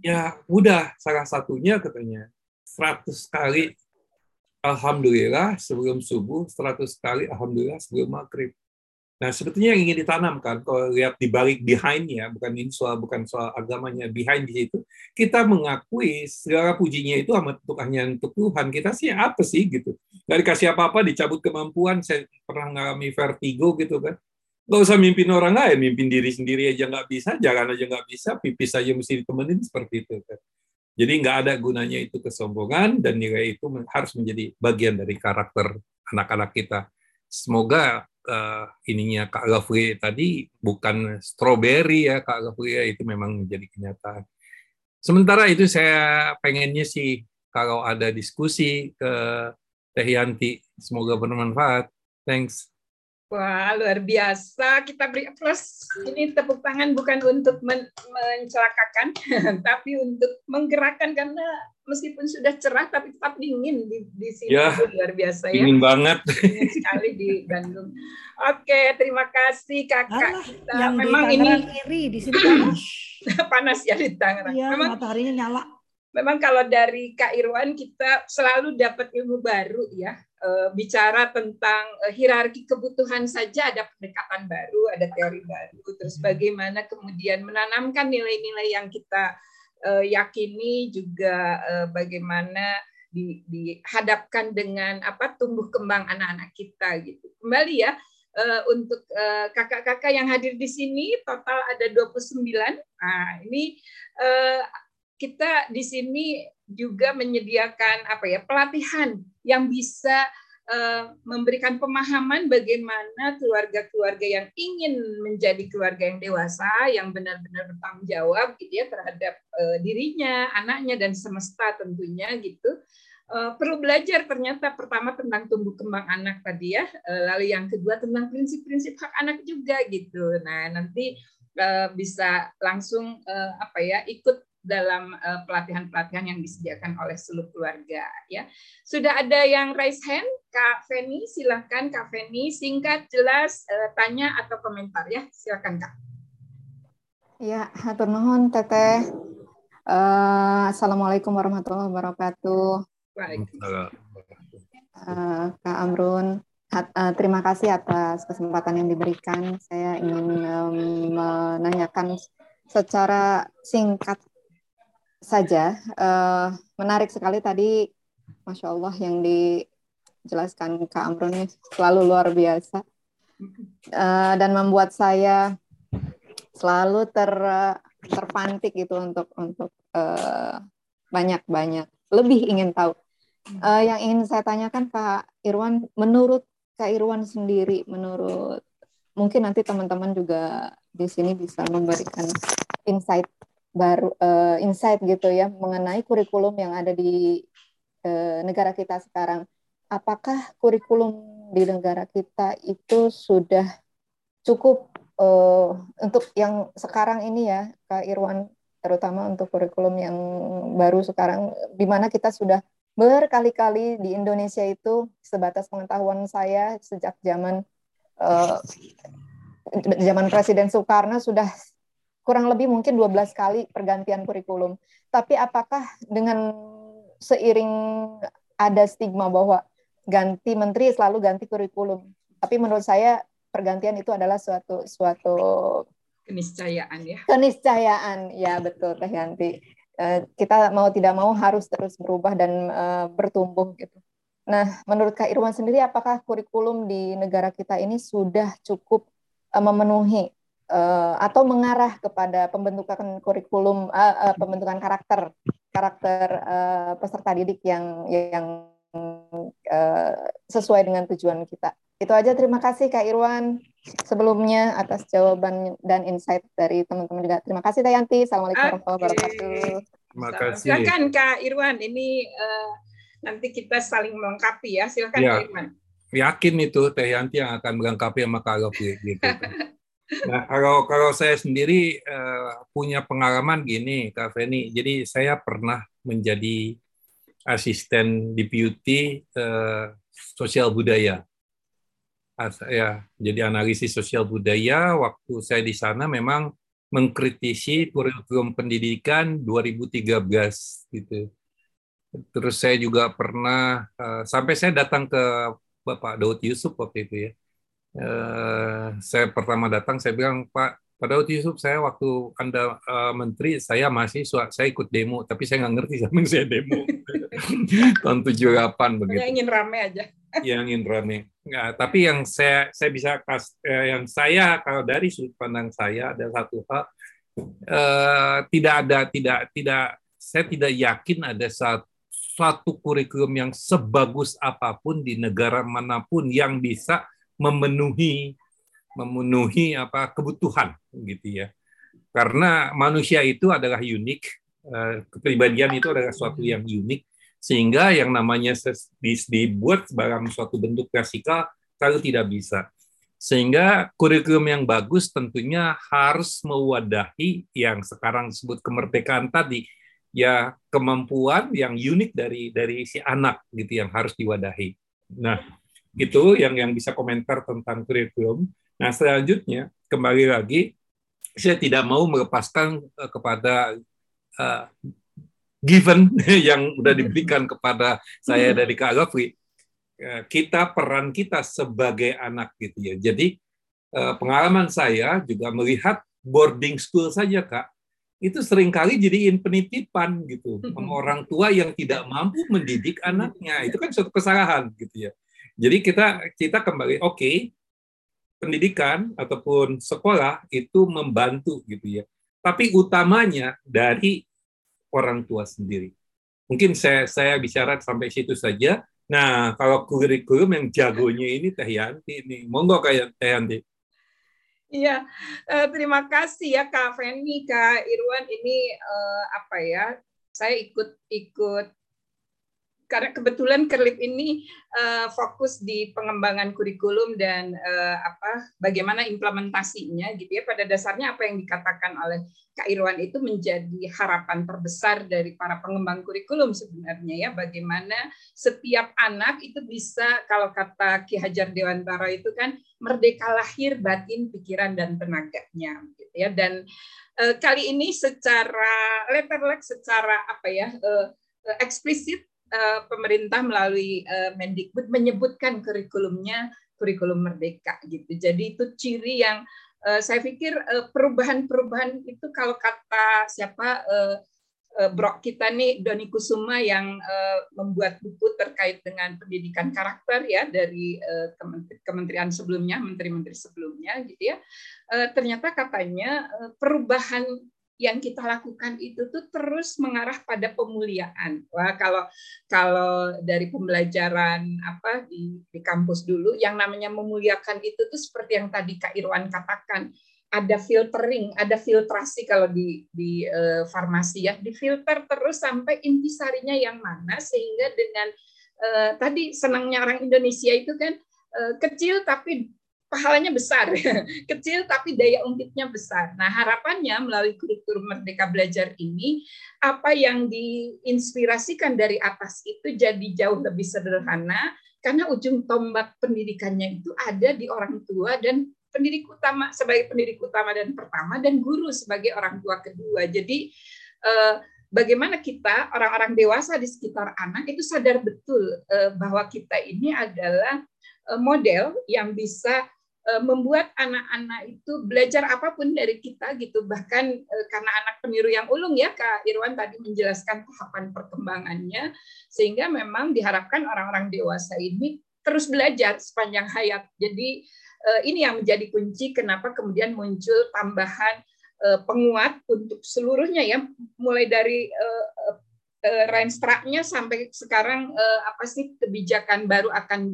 Ya udah salah satunya katanya 100 kali Alhamdulillah sebelum subuh, 100 kali Alhamdulillah sebelum maghrib. Nah, sebetulnya yang ingin ditanamkan, kalau lihat di balik behind-nya, bukan soal agamanya, behind di situ, kita mengakui segala pujinya itu hanya untuk Tuhan. Kita sih apa sih, gitu. Nggak dikasih apa-apa, dicabut kemampuan, saya pernah ngalami vertigo, gitu kan. Nggak usah mimpin orang lain, mimpin diri sendiri aja nggak bisa, jalan aja nggak bisa, pipis aja mesti ditemenin, seperti itu kan. Jadi nggak ada gunanya itu kesombongan, dan nilai itu harus menjadi bagian dari karakter anak-anak kita. Semoga ininya Kak Gafri tadi bukan stroberi ya, Kak Gafri ya, itu memang menjadi kenyataan. Sementara itu saya pengennya sih kalau ada diskusi ke Teh Yanti, semoga bermanfaat. Thanks. Wah, luar biasa. Kita beri plus. Ini tepuk tangan bukan untuk mencelakakan, tapi untuk menggerakkan, karena meskipun sudah cerah, tapi tetap dingin di sini. Ya, luar biasa ya. Dingin banget. Dingin sekali di Bandung. Oke, terima kasih kakak. Alah, memang di tangan ini kiri, di sini panas. Panas ya di Tangerang. Iya, mataharinya nyala. Memang kalau dari Kak Irwan kita selalu dapat ilmu baru ya, bicara tentang hierarki kebutuhan saja ada pendekatan baru, ada teori baru, terus bagaimana kemudian menanamkan nilai-nilai yang kita yakini, juga bagaimana dihadapkan dengan apa tumbuh kembang anak-anak kita gitu. Kembali ya, untuk kakak-kakak yang hadir di sini total ada 29. Nah, ini kita di sini juga menyediakan apa ya, pelatihan yang bisa memberikan pemahaman bagaimana keluarga-keluarga yang ingin menjadi keluarga yang dewasa, yang benar-benar bertanggung jawab gitu ya terhadap dirinya, anaknya, dan semesta tentunya gitu. Perlu belajar ternyata, pertama tentang tumbuh kembang anak tadi ya, lalu yang kedua tentang prinsip-prinsip hak anak juga gitu. Nah, nanti bisa langsung ikut dalam pelatihan-pelatihan yang disediakan oleh seluruh keluarga ya. Sudah ada yang raise hand, Kak Feni, silakan Kak Feni, singkat, jelas, tanya atau komentar ya, silakan Kak. Ya, hatur nuhun Teteh. Assalamualaikum warahmatullahi wabarakatuh. Waalaikumsalam. Kak Amrun, terima kasih atas kesempatan yang diberikan. Saya ingin menanyakan secara singkat saja, menarik sekali tadi, Masya Allah, yang dijelaskan Kak Amrun ini selalu luar biasa, dan membuat saya selalu terpantik gitu untuk banyak-banyak lebih ingin tahu. Yang ingin saya tanyakan Kak Irwan, menurut Kak Irwan sendiri, menurut mungkin nanti teman-teman juga di sini bisa memberikan insight baru, insight gitu ya, mengenai kurikulum yang ada di negara kita sekarang. Apakah kurikulum di negara kita itu sudah cukup untuk yang sekarang ini ya, Kak Irwan, terutama untuk kurikulum yang baru sekarang, di mana kita sudah berkali-kali di Indonesia itu, sebatas pengetahuan saya sejak zaman Presiden Soekarno sudah kurang lebih mungkin 12 kali pergantian kurikulum. Tapi apakah dengan seiring ada stigma bahwa ganti menteri selalu ganti kurikulum? Tapi menurut saya pergantian itu adalah suatu keniscayaan ya. Keniscayaan, ya betul Teh Yanti. Kita mau tidak mau harus terus berubah dan bertumbuh gitu. Nah, menurut Kak Irwan sendiri apakah kurikulum di negara kita ini sudah cukup memenuhi atau mengarah kepada pembentukan kurikulum, pembentukan karakter peserta didik yang sesuai dengan tujuan kita. Itu aja, terima kasih Kak Irwan sebelumnya atas jawaban dan insight dari teman-teman juga. Terima kasih Teh Yanti. Assalamualaikum warahmatullahi wabarakatuh. Terima kasih. Silakan Kak Irwan, ini nanti kita saling melengkapi ya. Silakan ya, Kak Irwan. Yakin itu Teh Yanti yang akan melengkapi sama Kak Lopi gitu. Nah, kalau saya sendiri punya pengalaman gini, Kak Feni. Jadi saya pernah menjadi asisten deputi sosial budaya. Jadi analisis sosial budaya, waktu saya di sana memang mengkritisi kurikulum pendidikan 2013 gitu. Terus saya juga pernah, sampai saya datang ke Bapak Daud Yusuf waktu itu ya. Saya pertama datang, saya bilang, Pak Daud Yusuf, saya waktu Anda menteri, saya mahasiswa, saya ikut demo, tapi saya nggak ngerti sampai saya demo. Tahun 78 begitu. Yang ingin rame aja. Yang ingin rame. Nah, tapi yang saya bisa yang saya, kalau dari sudut pandang saya, ada satu hal, saya tidak yakin ada suatu kurikulum yang sebagus apapun di negara manapun yang bisa memenuhi kebutuhan gitu ya, karena manusia itu adalah unik, kepribadian itu adalah suatu yang unik, sehingga yang namanya dibuat dalam suatu bentuk klasikal kalau tidak bisa, sehingga kurikulum yang bagus tentunya harus mewadahi yang sekarang disebut kemerdekaan tadi ya, kemampuan yang unik dari si anak gitu yang harus diwadahi. Nah itu yang bisa komentar tentang kurikulum. Nah selanjutnya kembali lagi, saya tidak mau melepaskan kepada given yang sudah diberikan kepada saya dari Kak Gafri. Peran kita sebagai anak gitu ya. Jadi pengalaman saya juga melihat boarding school saja Kak, itu seringkali jadiin penitipan gitu sama orang tua yang tidak mampu mendidik anaknya. Itu kan suatu kesalahan gitu ya. Jadi kita kembali, oke, pendidikan ataupun sekolah itu membantu gitu ya. Tapi utamanya dari orang tua sendiri. Mungkin saya bicara sampai situ saja. Nah, kalau kurikulum yang jagonya ini Teh Yanti nih. Monggo kayak Teh Yanti. Iya, terima kasih ya Kak Feni, Kak Irwan. Ini saya ikut karena kebetulan Kerlip ini fokus di pengembangan kurikulum dan bagaimana implementasinya gitu ya. Pada dasarnya apa yang dikatakan oleh Kak Irwan itu menjadi harapan terbesar dari para pengembang kurikulum sebenarnya ya, bagaimana setiap anak itu bisa, kalau kata Ki Hajar Dewantara itu kan, merdeka lahir, batin, pikiran, dan tenaganya gitu ya. Dan kali ini secara letterlek, secara eksplisit, pemerintah melalui Mendikbud menyebutkan kurikulum merdeka gitu. Jadi itu ciri yang saya pikir perubahan-perubahan itu, kalau kata siapa bro kita nih Doni Kusuma yang membuat buku terkait dengan pendidikan karakter ya dari kementerian sebelumnya, menteri-menteri sebelumnya gitu ya. Ternyata katanya perubahan yang kita lakukan itu tuh terus mengarah pada pemuliaan. Wah, kalau dari pembelajaran di kampus dulu, yang namanya memuliakan itu tuh seperti yang tadi Kak Irwan katakan, ada filtering, ada filtrasi kalau di farmasi ya, difilter terus sampai intisarinya yang mana, sehingga dengan tadi senangnya orang Indonesia itu kan kecil tapi pahalanya besar, kecil tapi daya ungkitnya besar. Nah harapannya melalui kurikulum Merdeka Belajar ini, apa yang diinspirasikan dari atas itu jadi jauh lebih sederhana, karena ujung tombak pendidikannya itu ada di orang tua dan pendidik utama sebagai pendidik utama dan pertama, dan guru sebagai orang tua kedua. Jadi bagaimana kita, orang-orang dewasa di sekitar anak itu sadar betul bahwa kita ini adalah model yang bisa membuat anak-anak itu belajar apapun dari kita gitu, bahkan karena anak peniru yang ulung ya, Kak Irwan tadi menjelaskan tahapan perkembangannya, sehingga memang diharapkan orang-orang dewasa ini terus belajar sepanjang hayat. Jadi ini yang menjadi kunci kenapa kemudian muncul tambahan penguat untuk seluruhnya ya, mulai dari renstraknya sampai sekarang kebijakan baru akan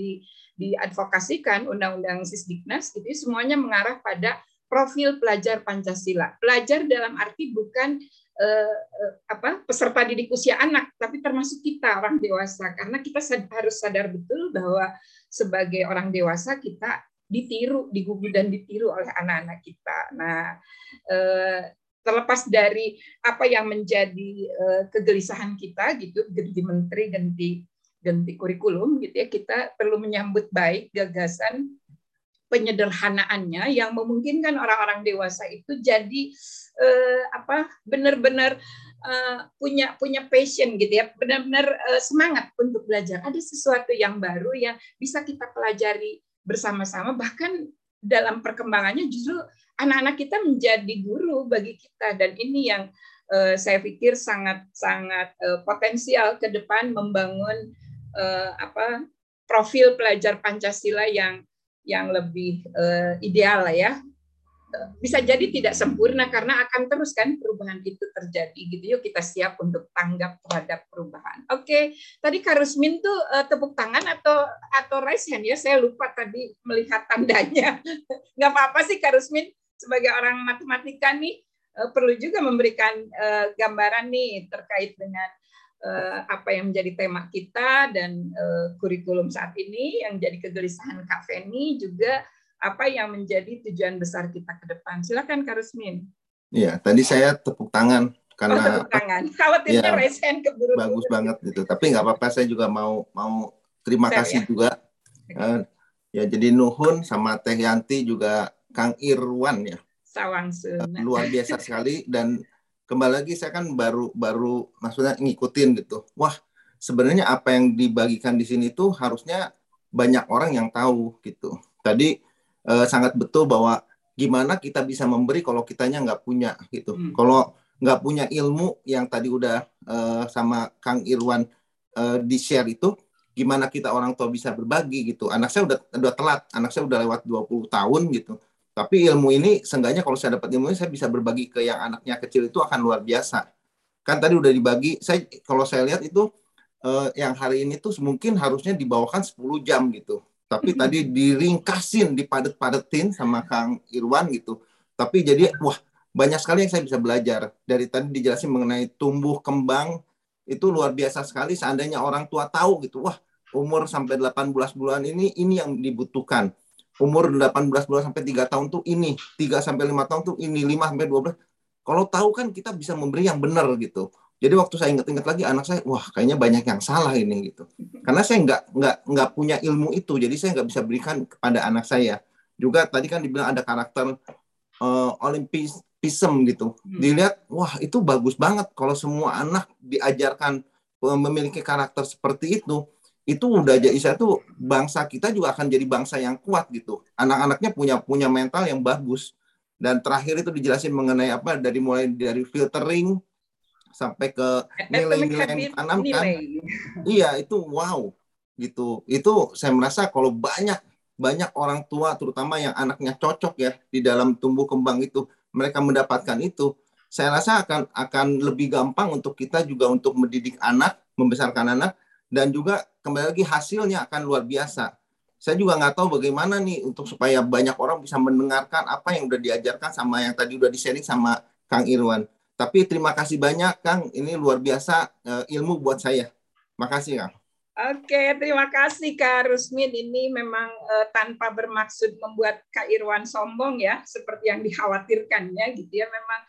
diadvokasikan, undang-undang Sisdiknas gitu, semuanya mengarah pada profil pelajar Pancasila. Pelajar dalam arti bukan peserta didik usia anak, tapi termasuk kita orang dewasa, karena kita harus sadar betul bahwa sebagai orang dewasa kita ditiru, digugu dan ditiru oleh anak-anak kita. Nah, terlepas dari apa yang menjadi kegelisahan kita gitu, ganti menteri, ganti kurikulum gitu ya, kita perlu menyambut baik gagasan penyederhanaannya yang memungkinkan orang-orang dewasa itu jadi benar-benar punya passion gitu ya, benar-benar semangat untuk belajar. Ada sesuatu yang baru yang bisa kita pelajari bersama-sama, bahkan dalam perkembangannya justru anak-anak kita menjadi guru bagi kita, dan ini yang saya pikir sangat-sangat potensial ke depan membangun profil pelajar Pancasila yang lebih ideal lah ya. Bisa jadi tidak sempurna karena akan terus kan perubahan itu terjadi gitu. Yuk kita siap untuk tanggap terhadap perubahan. Oke, tadi Karusmin tuh tepuk tangan atau raise hand ya, saya lupa tadi melihat tandanya. Nggak apa-apa sih Karusmin, sebagai orang matematika nih perlu juga memberikan gambaran nih terkait dengan apa yang menjadi tema kita dan kurikulum saat ini yang jadi kegelisahan Kak Feni, juga apa yang menjadi tujuan besar kita ke depan. Silakan Kak Rusmin. Iya, tadi saya tepuk tangan karena tepuk tangan. Khawatirnya ya, raise hand keburu. Bagus banget gitu. Tapi nggak apa-apa, saya juga mau terima kasih ya. Juga. Ya jadi Nuhun sama Teh Yanti juga Kang Irwan ya. Sawangsun. Luar biasa sekali, dan kembali lagi saya kan baru maksudnya ngikutin gitu. Wah, sebenarnya apa yang dibagikan di sini tuh harusnya banyak orang yang tahu gitu. Tadi sangat betul bahwa gimana kita bisa memberi kalau kitanya nggak punya gitu. Kalau nggak punya ilmu yang tadi udah sama Kang Irwan di share itu, gimana kita orang tua bisa berbagi gitu. Anak saya udah telat, anak saya udah lewat 20 tahun gitu. Tapi ilmu ini seenggaknya kalau saya dapat ilmu ini, saya bisa berbagi ke yang anaknya kecil, itu akan luar biasa. Kan tadi udah dibagi, saya kalau saya lihat itu yang hari ini tuh mungkin harusnya dibawakan 10 jam gitu. Tapi tadi diringkasin, dipadet-padetin sama Kang Irwan gitu. Tapi jadi, wah banyak sekali yang saya bisa belajar. Dari tadi dijelasin mengenai tumbuh kembang, itu luar biasa sekali seandainya orang tua tahu gitu. Wah, umur sampai 18 bulan ini yang dibutuhkan. Umur 18 bulan sampai 3 tahun tuh ini, 3 sampai 5 tahun tuh ini, 5 sampai 12. Kalau tahu kan kita bisa memberi yang benar gitu. Jadi waktu saya ingat-ingat lagi anak saya, wah kayaknya banyak yang salah ini gitu. Karena saya nggak punya ilmu itu, jadi saya nggak bisa berikan kepada anak saya. Juga tadi kan dibilang ada karakter Olimpism gitu. Dilihat, wah itu bagus banget kalau semua anak diajarkan memiliki karakter seperti itu udah jadi tuh bangsa kita juga akan jadi bangsa yang kuat gitu. Anak-anaknya punya mental yang bagus. Dan terakhir itu dijelasin mengenai apa, dari mulai dari filtering sampai ke nilai-nilai yang ditanamkan. Iya, itu wow gitu. Itu saya merasa kalau banyak orang tua terutama yang anaknya cocok ya di dalam tumbuh kembang itu, mereka mendapatkan itu, saya rasa akan lebih gampang untuk kita juga untuk mendidik anak, membesarkan anak, dan juga kembali lagi hasilnya akan luar biasa. Saya juga nggak tahu bagaimana nih untuk supaya banyak orang bisa mendengarkan apa yang udah diajarkan sama yang tadi udah di-sharing sama Kang Irwan. Tapi terima kasih banyak, Kang. Ini luar biasa ilmu buat saya. Makasih, Kang. Oke, terima kasih, Kak Rusmin. Ini memang tanpa bermaksud membuat Kak Irwan sombong ya, seperti yang dikhawatirkannya gitu ya. Memang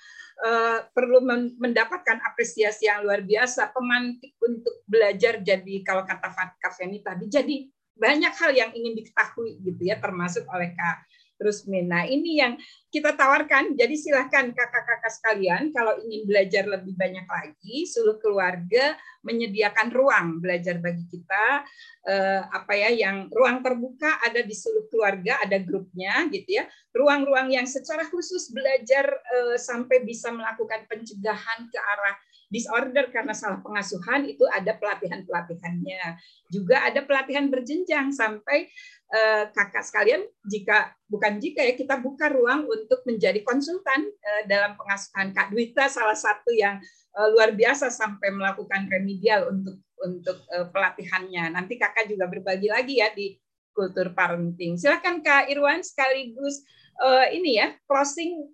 perlu mendapatkan apresiasi yang luar biasa, pemantik untuk belajar. Jadi kalau kata Kak Feni tadi, jadi banyak hal yang ingin diketahui gitu ya, termasuk oleh Kak Rusmin. Nah, ini yang kita tawarkan. Jadi silahkan kakak-kakak sekalian, kalau ingin belajar lebih banyak lagi, seluruh keluarga menyediakan ruang belajar bagi kita. Yang ruang terbuka ada di seluruh keluarga, ada grupnya gitu ya. Ruang-ruang yang secara khusus belajar sampai bisa melakukan pencegahan ke arah disorder karena salah pengasuhan, itu ada pelatihan-pelatihannya. Juga ada pelatihan berjenjang sampai kakak sekalian, jika kita buka ruang untuk menjadi konsultan dalam pengasuhan. Kak Dwita salah satu yang luar biasa sampai melakukan remedial untuk pelatihannya. Nanti kakak juga berbagi lagi ya di Kultur Parenting. Silakan Kak Irwan sekaligus closing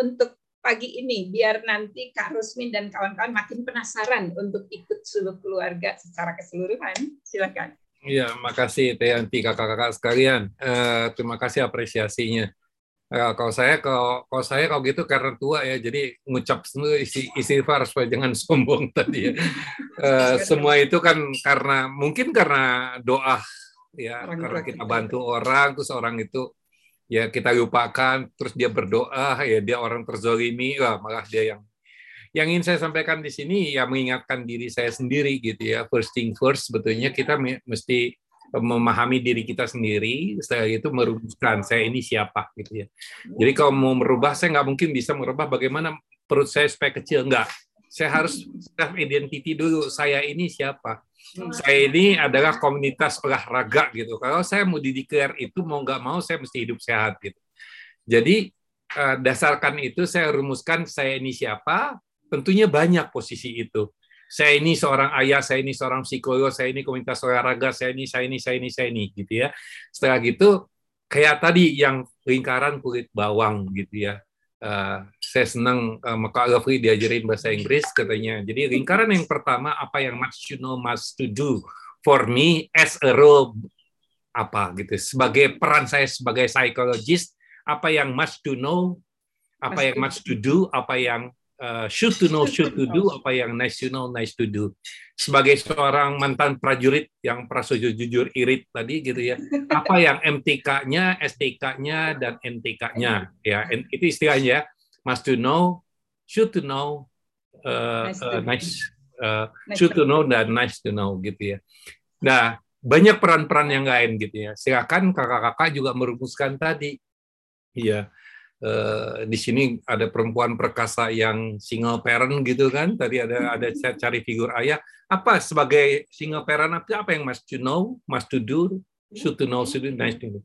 untuk pagi ini, biar nanti Kak Rusmin dan kawan-kawan makin penasaran untuk ikut seluruh keluarga secara keseluruhan. Silakan. Iya, makasih Teh Yanti, kakak-kakak sekalian. Terima kasih apresiasinya. Kalau saya gitu karena tua ya, jadi ngucap semua istighfar supaya jangan sombong tadi. Ya. Semua itu kan karena doa ya, karena kita bantu orang, terus orang itu ya kita lupakan, terus dia berdoa, ya dia orang terzolimi, malah dia yang Yang ingin saya sampaikan di sini ya mengingatkan diri saya sendiri gitu ya. First thing first, sebetulnya kita mesti memahami diri kita sendiri, setelah itu merumuskan saya ini siapa gitu ya. Jadi kalau mau merubah, saya nggak mungkin bisa merubah bagaimana perut saya supaya kecil, nggak. Saya harus self identity dulu, saya ini siapa. Saya ini adalah komunitas olahraga gitu. Kalau saya mau dideklar itu mau nggak mau saya mesti hidup sehat gitu. Jadi dasarkan itu saya rumuskan saya ini siapa, tentunya banyak posisi itu. Saya ini seorang ayah, saya ini seorang psikolog, saya ini komunitas olahraga, saya ini gitu ya. Setelah gitu kayak tadi yang lingkaran kulit bawang gitu ya. Saya senang Maka Alfri diajarin bahasa Inggris katanya. Jadi lingkaran yang pertama apa yang must you know, must to do for me as a role apa gitu. Sebagai peran saya sebagai psychologist, apa yang must to know, apa yang must to do, apa yang should to know, should to do, apa yang nice to know, nice to do. Sebagai seorang mantan prajurit yang prajurit jujur irit tadi gitu ya. Apa yang MTK-nya, STK-nya dan NTK-nya ya. Itu istilahnya must to know, should to know, should to know dan nice to know gitu ya. Nah, banyak peran-peran yang lain gitu ya. Silakan kakak-kakak juga merumuskan tadi. Iya. Di sini ada perempuan perkasa yang single parent gitu kan. Tadi ada cari figur ayah. Apa sebagai single parent apa yang must to know, must to do, should to know, should to do, nice to do.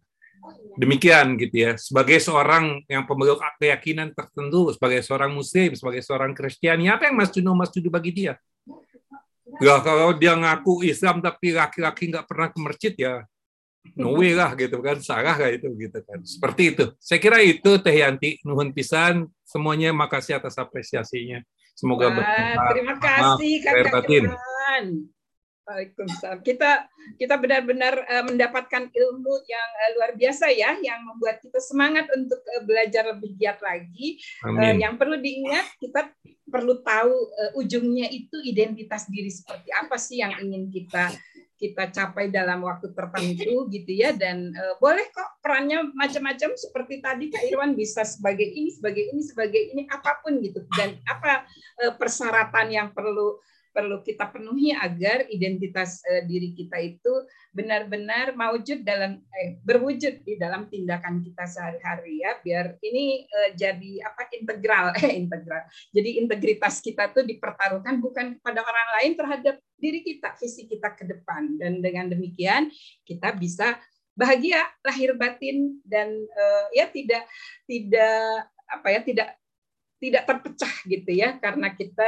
Demikian gitu ya. Sebagai seorang yang pemeluk keyakinan tertentu, sebagai seorang muslim, sebagai seorang Kristiani, apa yang must to know, must to do bagi dia? Nah, kalau dia ngaku Islam tapi laki-laki nggak pernah ke masjid ya. No way lah gitu kan, salah lah itu gitu kan. Seperti itu. Saya kira itu Teh Yanti, nuhun pisan semuanya, makasih atas apresiasinya. Semoga bermanfaat. Terima kasih Kak Irfan. Waalaikumsalam. Kita benar-benar mendapatkan ilmu yang luar biasa ya, yang membuat kita semangat untuk belajar lebih giat lagi. Yang perlu diingat, kita perlu tahu ujungnya itu identitas diri seperti apa sih yang ingin kita capai dalam waktu tertentu gitu ya, dan boleh kok perannya macam-macam seperti tadi Kak Irwan bisa sebagai ini apapun gitu, dan apa persyaratan yang perlu kita penuhi agar identitas diri kita itu benar-benar berwujud di dalam tindakan kita sehari-hari ya, biar ini jadi integral. Jadi integritas kita tuh dipertaruhkan bukan kepada orang lain, terhadap diri kita, visi kita ke depan, dan dengan demikian kita bisa bahagia lahir batin dan ya tidak terpecah gitu ya, karena kita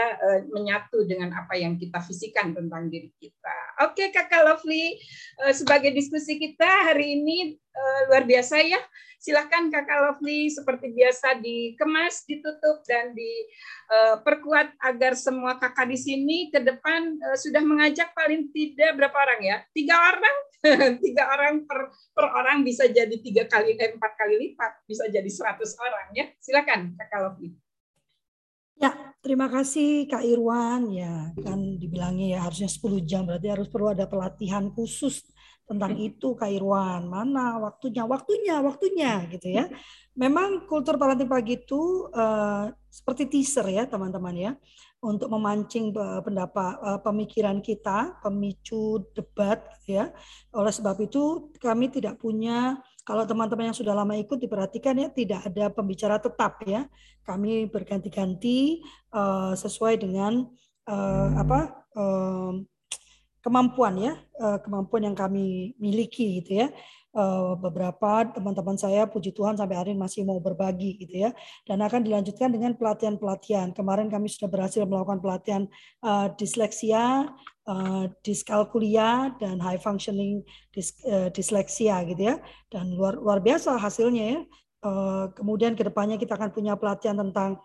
menyatu dengan apa yang kita visikan tentang diri kita. Oke, Kakak Lovely, sebagai diskusi kita hari ini luar biasa ya. Silahkan Kakak Lovely seperti biasa dikemas, ditutup, dan diperkuat agar semua kakak di sini ke depan sudah mengajak paling tidak berapa orang ya? 3 orang. 3 orang per orang bisa jadi 3 kali 4 kali lipat, bisa jadi 100 orang ya. Silakan Kakak Lovely. Ya, terima kasih Kak Irwan. Ya, kan dibilangnya ya harusnya 10 jam, berarti perlu ada pelatihan khusus tentang itu Kak Irwan. Mana waktunya gitu ya. Memang kultur parenting pagi itu seperti teaser ya teman-teman ya, untuk memancing pemikiran kita, pemicu debat ya. Oleh sebab itu kami tidak punya, kalau teman-teman yang sudah lama ikut diperhatikan ya, tidak ada pembicara tetap ya. Kami berganti-ganti sesuai dengan kemampuan ya, kemampuan yang kami miliki gitu ya. Beberapa teman-teman saya puji Tuhan sampai hari ini masih mau berbagi gitu ya, dan akan dilanjutkan dengan pelatihan-pelatihan. Kemarin kami sudah berhasil melakukan pelatihan disleksia, diskalkulia, dan high functioning disleksia gitu ya, dan luar biasa hasilnya ya. Kemudian kedepannya kita akan punya pelatihan tentang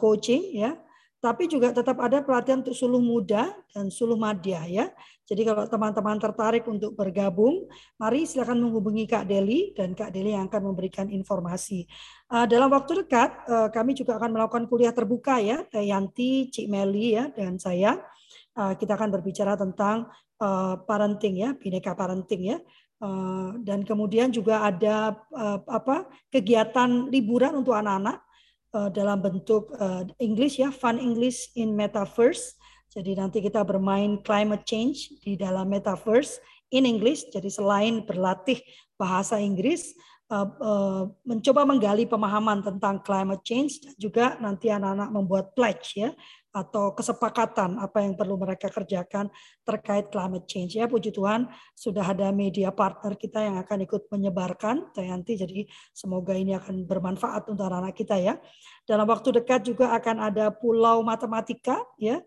coaching ya. Tapi juga tetap ada pelatihan untuk suluh muda dan suluh madya ya. Jadi kalau teman-teman tertarik untuk bergabung, mari silakan menghubungi Kak Deli, dan Kak Deli yang akan memberikan informasi. Dalam waktu dekat kami juga akan melakukan kuliah terbuka ya, Teh Yanti, Cik Meli ya, dan saya. Kita akan berbicara tentang parenting ya, bineka parenting ya. Dan kemudian juga ada kegiatan liburan untuk anak-anak. dalam bentuk English ya, Fun English in Metaverse. Jadi nanti kita bermain climate change di dalam Metaverse in English. Jadi selain berlatih bahasa Inggris, mencoba menggali pemahaman tentang climate change, dan juga nanti anak-anak membuat pledge ya, atau kesepakatan apa yang perlu mereka kerjakan terkait climate change. Ya, puji Tuhan sudah ada media partner kita yang akan ikut menyebarkan. Nanti jadi semoga ini akan bermanfaat untuk anak-anak kita ya. Dalam waktu dekat juga akan ada pulau matematika ya,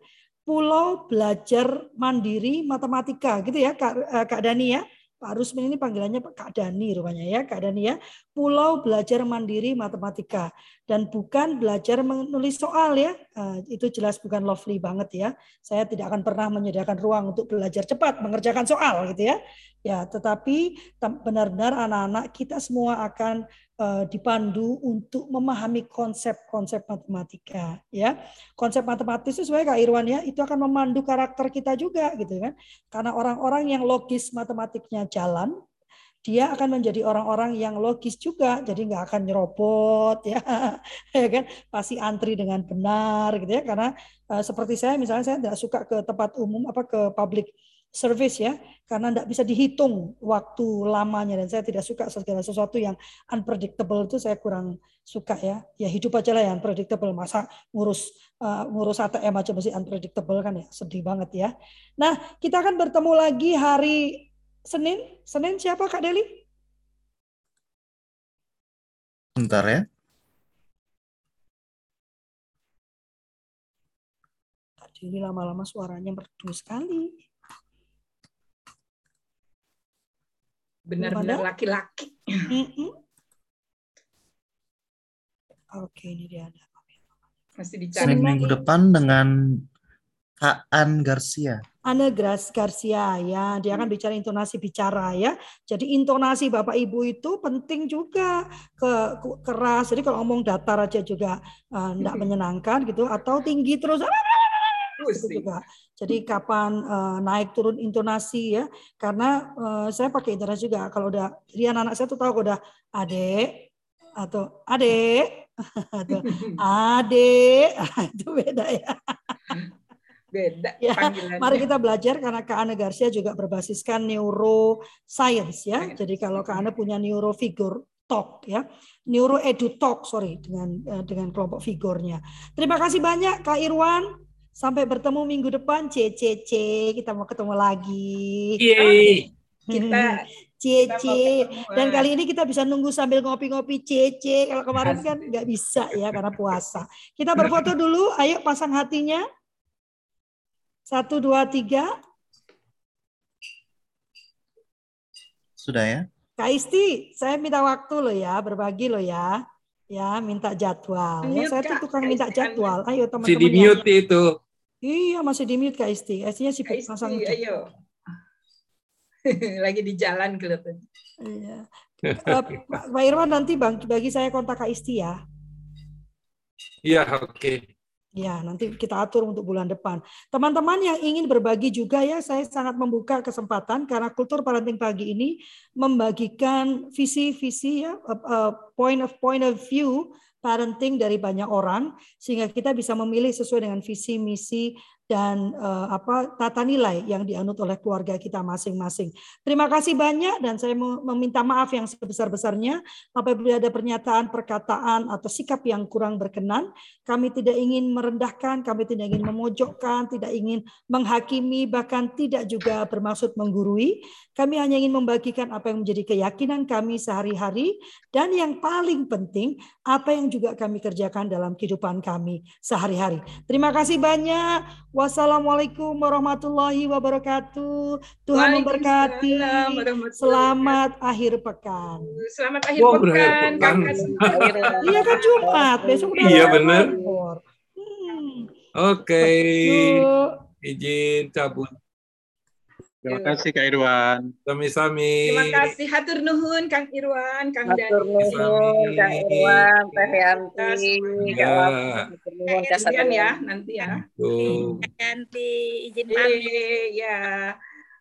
pulau belajar mandiri matematika gitu ya, Kak Dani ya. Pak Rusmin ini panggilannya Kak Dani rupanya ya, Kak Dani ya. Pulau belajar mandiri matematika. Dan bukan belajar menulis soal ya. Itu jelas bukan lovely banget ya. Saya tidak akan pernah menyediakan ruang untuk belajar cepat mengerjakan soal gitu ya. Ya, tetapi benar-benar anak-anak kita semua akan dipandu untuk memahami konsep-konsep matematika ya. Konsep matematis itu sebenarnya Kak Irwan ya, itu akan memandu karakter kita juga gitu kan. Karena orang-orang yang logis matematiknya jalan, dia akan menjadi orang-orang yang logis juga, jadi nggak akan nyerobot ya, ya kan, pasti antri dengan benar gitu ya. Karena seperti saya misalnya, saya tidak suka ke tempat umum apa ke public service ya, karena tidak bisa dihitung waktu lamanya, dan saya tidak suka segala sesuatu yang unpredictable itu, saya kurang suka ya. Ya hidup aja lah yang unpredictable, masa ngurus ATM aja masih unpredictable kan ya, sedih banget ya. Nah, kita akan bertemu lagi hari Senin. Senin siapa Kak Deli? Bentar ya. Tadi lama-lama suaranya merdu sekali. Benar-benar laki-laki. Oke, ini dia ada. Masih dicari. Minggu depan dengan Haan Garcia. Garcia ya, dia akan bicara intonasi bicara ya. Jadi intonasi Bapak Ibu itu penting juga, keras. Jadi kalau ngomong datar aja juga enggak menyenangkan gitu, atau tinggi terus. Juga. Jadi kapan naik turun intonasi ya, karena saya pakai intonasi juga. Kalau udah, jadi anak-anak saya tuh tahu kalau udah adek atau adek atau adek itu beda ya. Beda ya, mari kita belajar, karena Kak Ana Garcia juga berbasiskan neuroscience ya. Jadi kalau Kak Ana punya neurofigure talk ya, neuroedu talk dengan kelompok figurnya. Terima kasih banyak Kak Irwan. Sampai bertemu minggu depan, CCC. Kita mau ketemu lagi. Yeay. Kita CCC. Dan kali ini kita bisa nunggu sambil ngopi-ngopi CCC. Kalau kemarin kan nggak bisa ya, karena puasa. Kita berfoto dulu. Ayo pasang hatinya. 1, 2, 3. Sudah ya. Kak Isti, saya minta waktu loh ya. Berbagi loh ya. Ya, minta jadwal. Ya, saya tuh tukang minta jadwal. Ayo teman-teman. Si di mute itu. Iya, masih di mute Kak Isti. Istinya sibuk pasang. Ayo. Lagi di jalan kelihatan. Iya. Pak Irwan nanti bagi saya kontak Kak Isti ya. Iya, oke. Ya, nanti kita atur untuk bulan depan. Teman-teman yang ingin berbagi juga ya, saya sangat membuka kesempatan, karena Kultur Parenting pagi ini membagikan visi-visi ya, point of view parenting dari banyak orang, sehingga kita bisa memilih sesuai dengan visi, misi, dan tata nilai yang dianut oleh keluarga kita masing-masing. Terima kasih banyak, dan saya meminta maaf yang sebesar-besarnya apabila ada pernyataan, perkataan, atau sikap yang kurang berkenan. Kami tidak ingin merendahkan, kami tidak ingin memojokkan, tidak ingin menghakimi, bahkan tidak juga bermaksud menggurui. Kami hanya ingin membagikan apa yang menjadi keyakinan kami sehari-hari, dan yang paling penting, apa yang juga kami kerjakan dalam kehidupan kami sehari-hari. Terima kasih banyak. Wassalamualaikum warahmatullahi wabarakatuh. Tuhan memberkati. Selamat akhir pekan. Selamat akhir pekan. Iya kan Jumat, besok udah. Iya benar. Oke. Izin cabut. Terima kasih Kak Irwan. Sami-sami. Terima kasih. Hatur nuhun Kang Irwan, Kang Dani. Hatur nuhun Kang Irwan, Teh Yanti. Hatur nuhun Kak Irwan ya nanti ya. Yanti izin pamit ya.